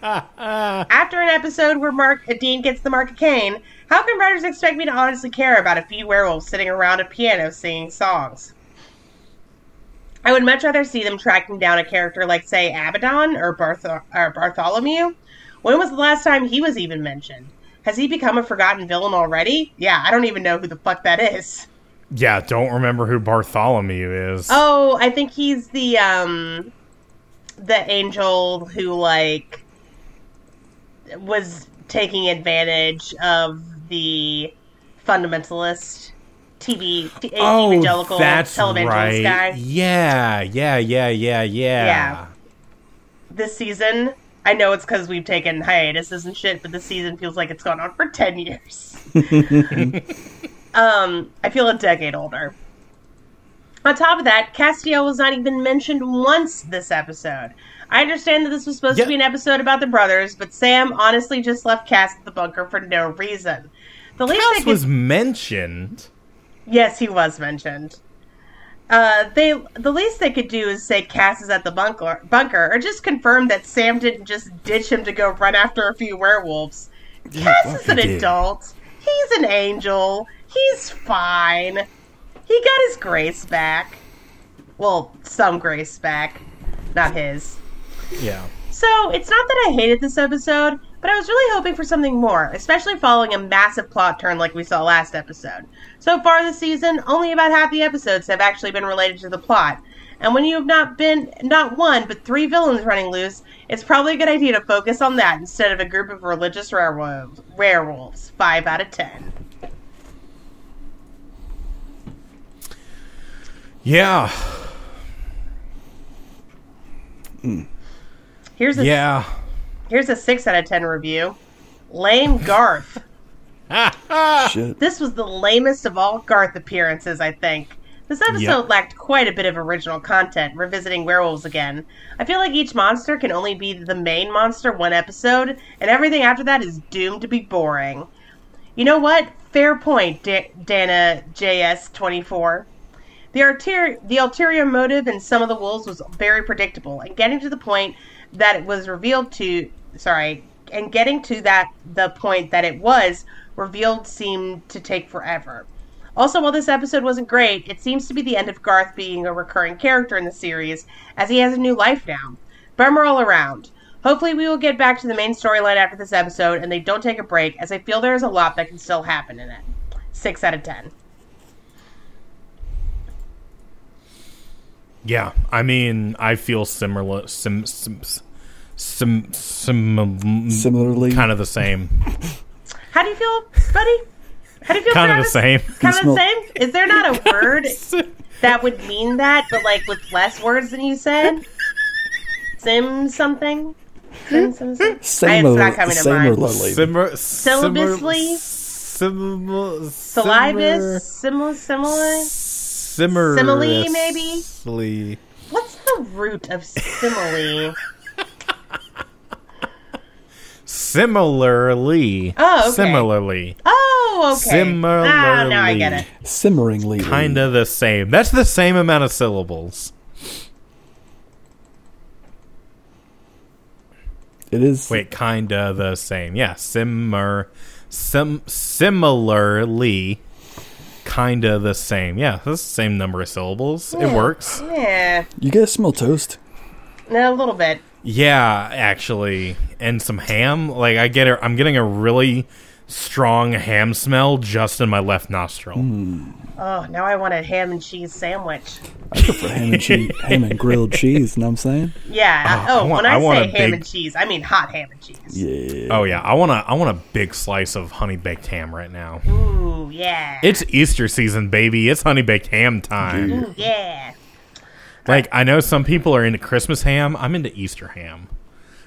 After an episode where Mark Dean gets the mark of Cain, how can writers expect me to honestly care about a few werewolves sitting around a piano singing songs? I would much rather see them tracking down a character like, say, Abaddon or, Barth- or Bartholomew. When was the last time he was even mentioned? Has he become a forgotten villain already? Yeah, I don't even know who the fuck that is. Yeah, don't remember who Bartholomew is. Oh, I think he's the um, the angel who, like, was taking advantage of the fundamentalist T V t- oh, evangelical televangelist right. guy. Yeah, yeah, yeah, yeah, yeah. Yeah. This season, I know it's because we've taken hiatuses and shit, but this season feels like it's gone on for ten years. um, I feel a decade older. On top of that, Castiel was not even mentioned once this episode. I understand that this was supposed yep. to be an episode about the brothers, but Sam honestly just left Cass at the bunker for no reason. The least Cass could... was mentioned. Yes, he was mentioned. Uh, they the least they could do is say Cass is at the bunker, bunker, or just confirm that Sam didn't just ditch him to go run after a few werewolves. Yeah, Cass is an did. adult. He's an angel. He's fine. He got his grace back. Well, some grace back. Not his. Yeah. So, it's not that I hated this episode, but I was really hoping for something more, especially following a massive plot turn like we saw last episode. So far this season, only about half the episodes have actually been related to the plot. And when you have not been, not one, but three villains running loose, it's probably a good idea to focus on that instead of a group of religious werewolves. werewolves. Five out of ten. Yeah. Mm. Here's a, yeah. here's a six out of ten review. Lame Garth. Shit. This was the lamest of all Garth appearances, I think. This episode yep. lacked quite a bit of original content, revisiting werewolves again. I feel like each monster can only be the main monster one episode, and everything after that is doomed to be boring. You know what? Fair point, D- Dana J S twenty-four. The, ulterior, the ulterior motive in some of the wolves was very predictable, and getting to the point that it was revealed to, sorry, and getting to that the point that it was revealed seemed to take forever. Also, while this episode wasn't great, it seems to be the end of Garth being a recurring character in the series, as he has a new life now. Bummer all around. Hopefully we will get back to the main storyline after this episode, and they don't take a break, as I feel there is a lot that can still happen in it. six out of ten. Yeah, I mean, I feel similar, sim, sim, sim, sim, similarly, kind of the same. How do you feel, buddy? How do you feel? Kind of the same. Kind of the same. Is there not a word that would mean that, but like with less words than you said? Sim something. Sim something. Similar, it's not coming to mind. Similarly. Syllabusly. Similar. Salivus. Similar. Similar. Simmer- simile, maybe? What's the root of simile? Similarly. Oh, okay. Similarly. Oh, okay. Similarly. Ah, now I get it. Simmeringly. Kind of the same. That's the same amount of syllables. It is. Wait, kind of the same. Yeah, simmer. Sim- similarly. Kind of the same. Yeah, that's the same number of syllables. Yeah. It works. Yeah. You guys smell toast? No, a little bit. Yeah, actually. And some ham. Like, I get it. I'm getting a really strong ham smell just in my left nostril. Mm. Oh, now I want a ham and cheese sandwich. I prefer ham and cheese, ham and grilled cheese, you know what I'm saying? Yeah. Oh, I, oh I want, when I, I want say ham big... and cheese, I mean hot ham and cheese. Yeah. Oh, yeah. I want a, I want a big slice of honey-baked ham right now. Ooh, yeah. It's Easter season, baby. It's honey-baked ham time. Ooh, yeah. Like, I know some people are into Christmas ham. I'm into Easter ham.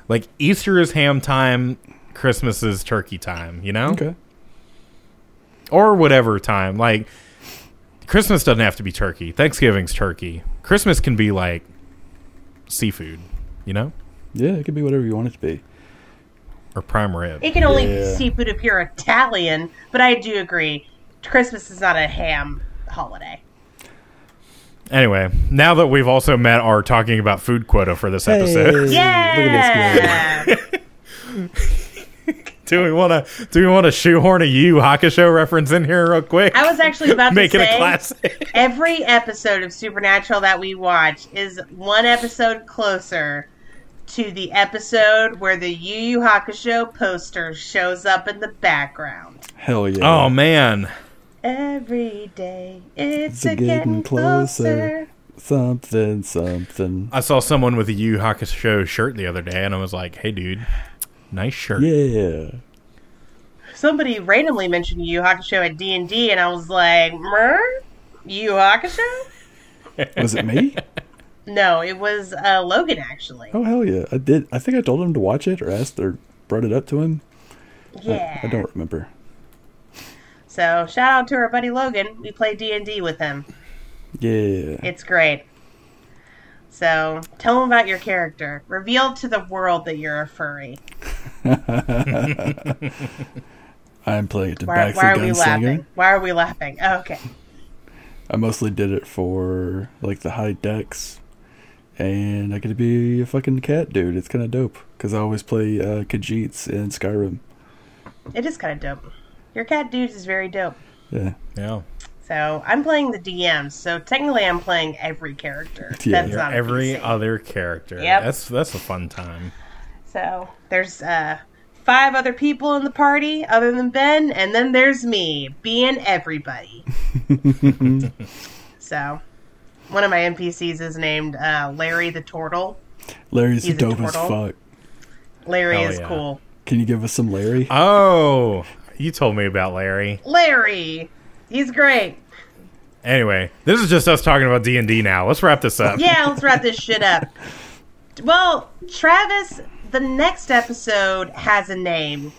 Like, Easter is ham time. Christmas is turkey time, you know? Okay. Or whatever time. Like, Christmas doesn't have to be turkey. Thanksgiving's turkey. Christmas can be, like, seafood, you know? Yeah, it could be whatever you want it to be. or prime rib. It can only yeah. be seafood if you're Italian, but I do agree. Christmas is not a ham holiday. Anyway, now that we've also met our talking about food quota for this episode. Hey, yeah! Look at this guy. Do we want to do we want to shoehorn a Yu Yu Hakusho reference in here real quick? I was actually about Make to it say, a classic. Every episode of Supernatural that we watch is one episode closer to the episode where the Yu Yu Hakusho poster shows up in the background. Hell yeah. Oh, man. Every day, it's, it's a getting, getting closer. closer. Something, something. I saw someone with a Yu Yu Hakusho shirt the other day, and I was like, hey, dude. Nice shirt. Yeah. Somebody randomly mentioned Yu Yu Hakusho at D and D, and I was like, mer? Yu Yu Hakusho? Was it me? No, it was uh, Logan, actually. Oh, hell yeah. I did. I think I told him to watch it, or asked, or brought it up to him. Yeah. I, I don't remember. So, shout out to our buddy Logan. We play D and D with him. Yeah. It's great. So, tell him about your character. Reveal to the world that you're a furry. I'm playing a Tabaxi Gunslinger. Why are we laughing? Why are we laughing? Oh, okay. I mostly did it for, like, the high decks. And I get to be a fucking cat dude. It's kind of dope. Because I always play uh, Khajiits in Skyrim. It is kind of dope. Your cat dudes is very dope. Yeah. Yeah. So I'm playing the D M, so technically I'm playing every character. Yeah. That's not every P C. Other character. Yep. That's that's a fun time. So there's uh, five other people in the party other than Ben, and then there's me being everybody. So one of my N P Cs is named uh, Larry the Turtle. Larry's He's dope as fuck. Larry Hell is yeah. cool. Can you give us some Larry? Oh, you told me about Larry. Larry. He's great. Anyway, this is just us talking about D and D now. Let's wrap this up. Yeah, let's wrap this shit up. Well, Travis, the next episode has a name.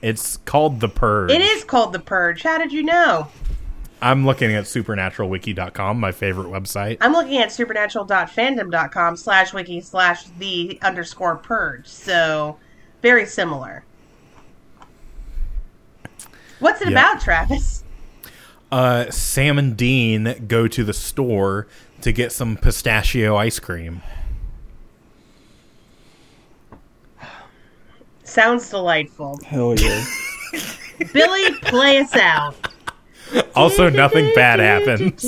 It's called The Purge. It is called The Purge. How did you know? I'm looking at supernatural wiki dot com, my favorite website. I'm looking at supernatural.fandom.com slash wiki slash the underscore purge. So, very similar. What's it yep. about, Travis? Uh, Sam and Dean go to the store to get some pistachio ice cream. Sounds delightful. Hell yeah. Billy, play us out. Also, nothing bad happens.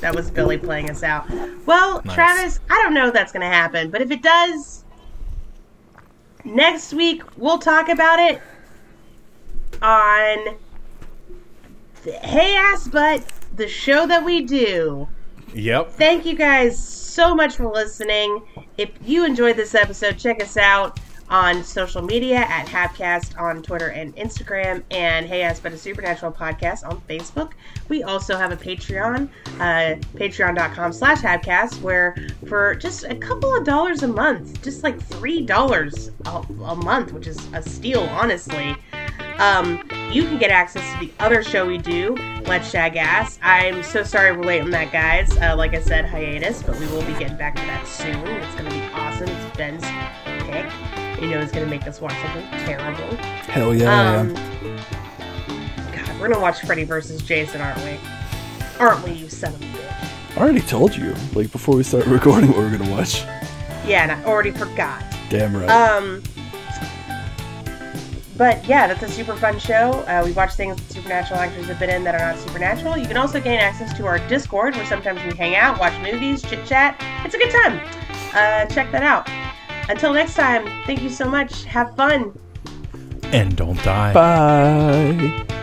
That was Billy playing us out. Well, nice. Travis, I don't know if that's going to happen, but if it does... Next week, we'll talk about it on Hey Ass Butt, the show that we do. Yep. Thank you guys so much for listening. If you enjoyed this episode, check us out on social media at Hapcast on Twitter and Instagram, and Hey Ass Butt a Supernatural Podcast on Facebook. We also have a Patreon, uh, patreon.com slash Hapcast, where for just a couple of dollars a month, just like three dollars a, a month, which is a steal, honestly, um, you can get access to the other show we do, Let's Shag Ass. I'm so sorry we're late on that, guys. Uh, like I said, hiatus, but we will be getting back to that soon. It's going to be awesome. It's Ben's pick. You know, it's going to make us watch something terrible. Hell yeah. Um, God, we're going to watch Freddy versus. Jason, aren't we? Aren't we, you son of a bitch? I already told you, like, before we started recording what we were going to watch. Yeah, and I already forgot. Damn right. Um, but, yeah, that's a super fun show. Uh, we watch things that supernatural actors have been in that are not supernatural. You can also gain access to our Discord, where sometimes we hang out, watch movies, chit-chat. It's a good time. Uh, check that out. Until next time, thank you so much. Have fun. And don't die. Bye.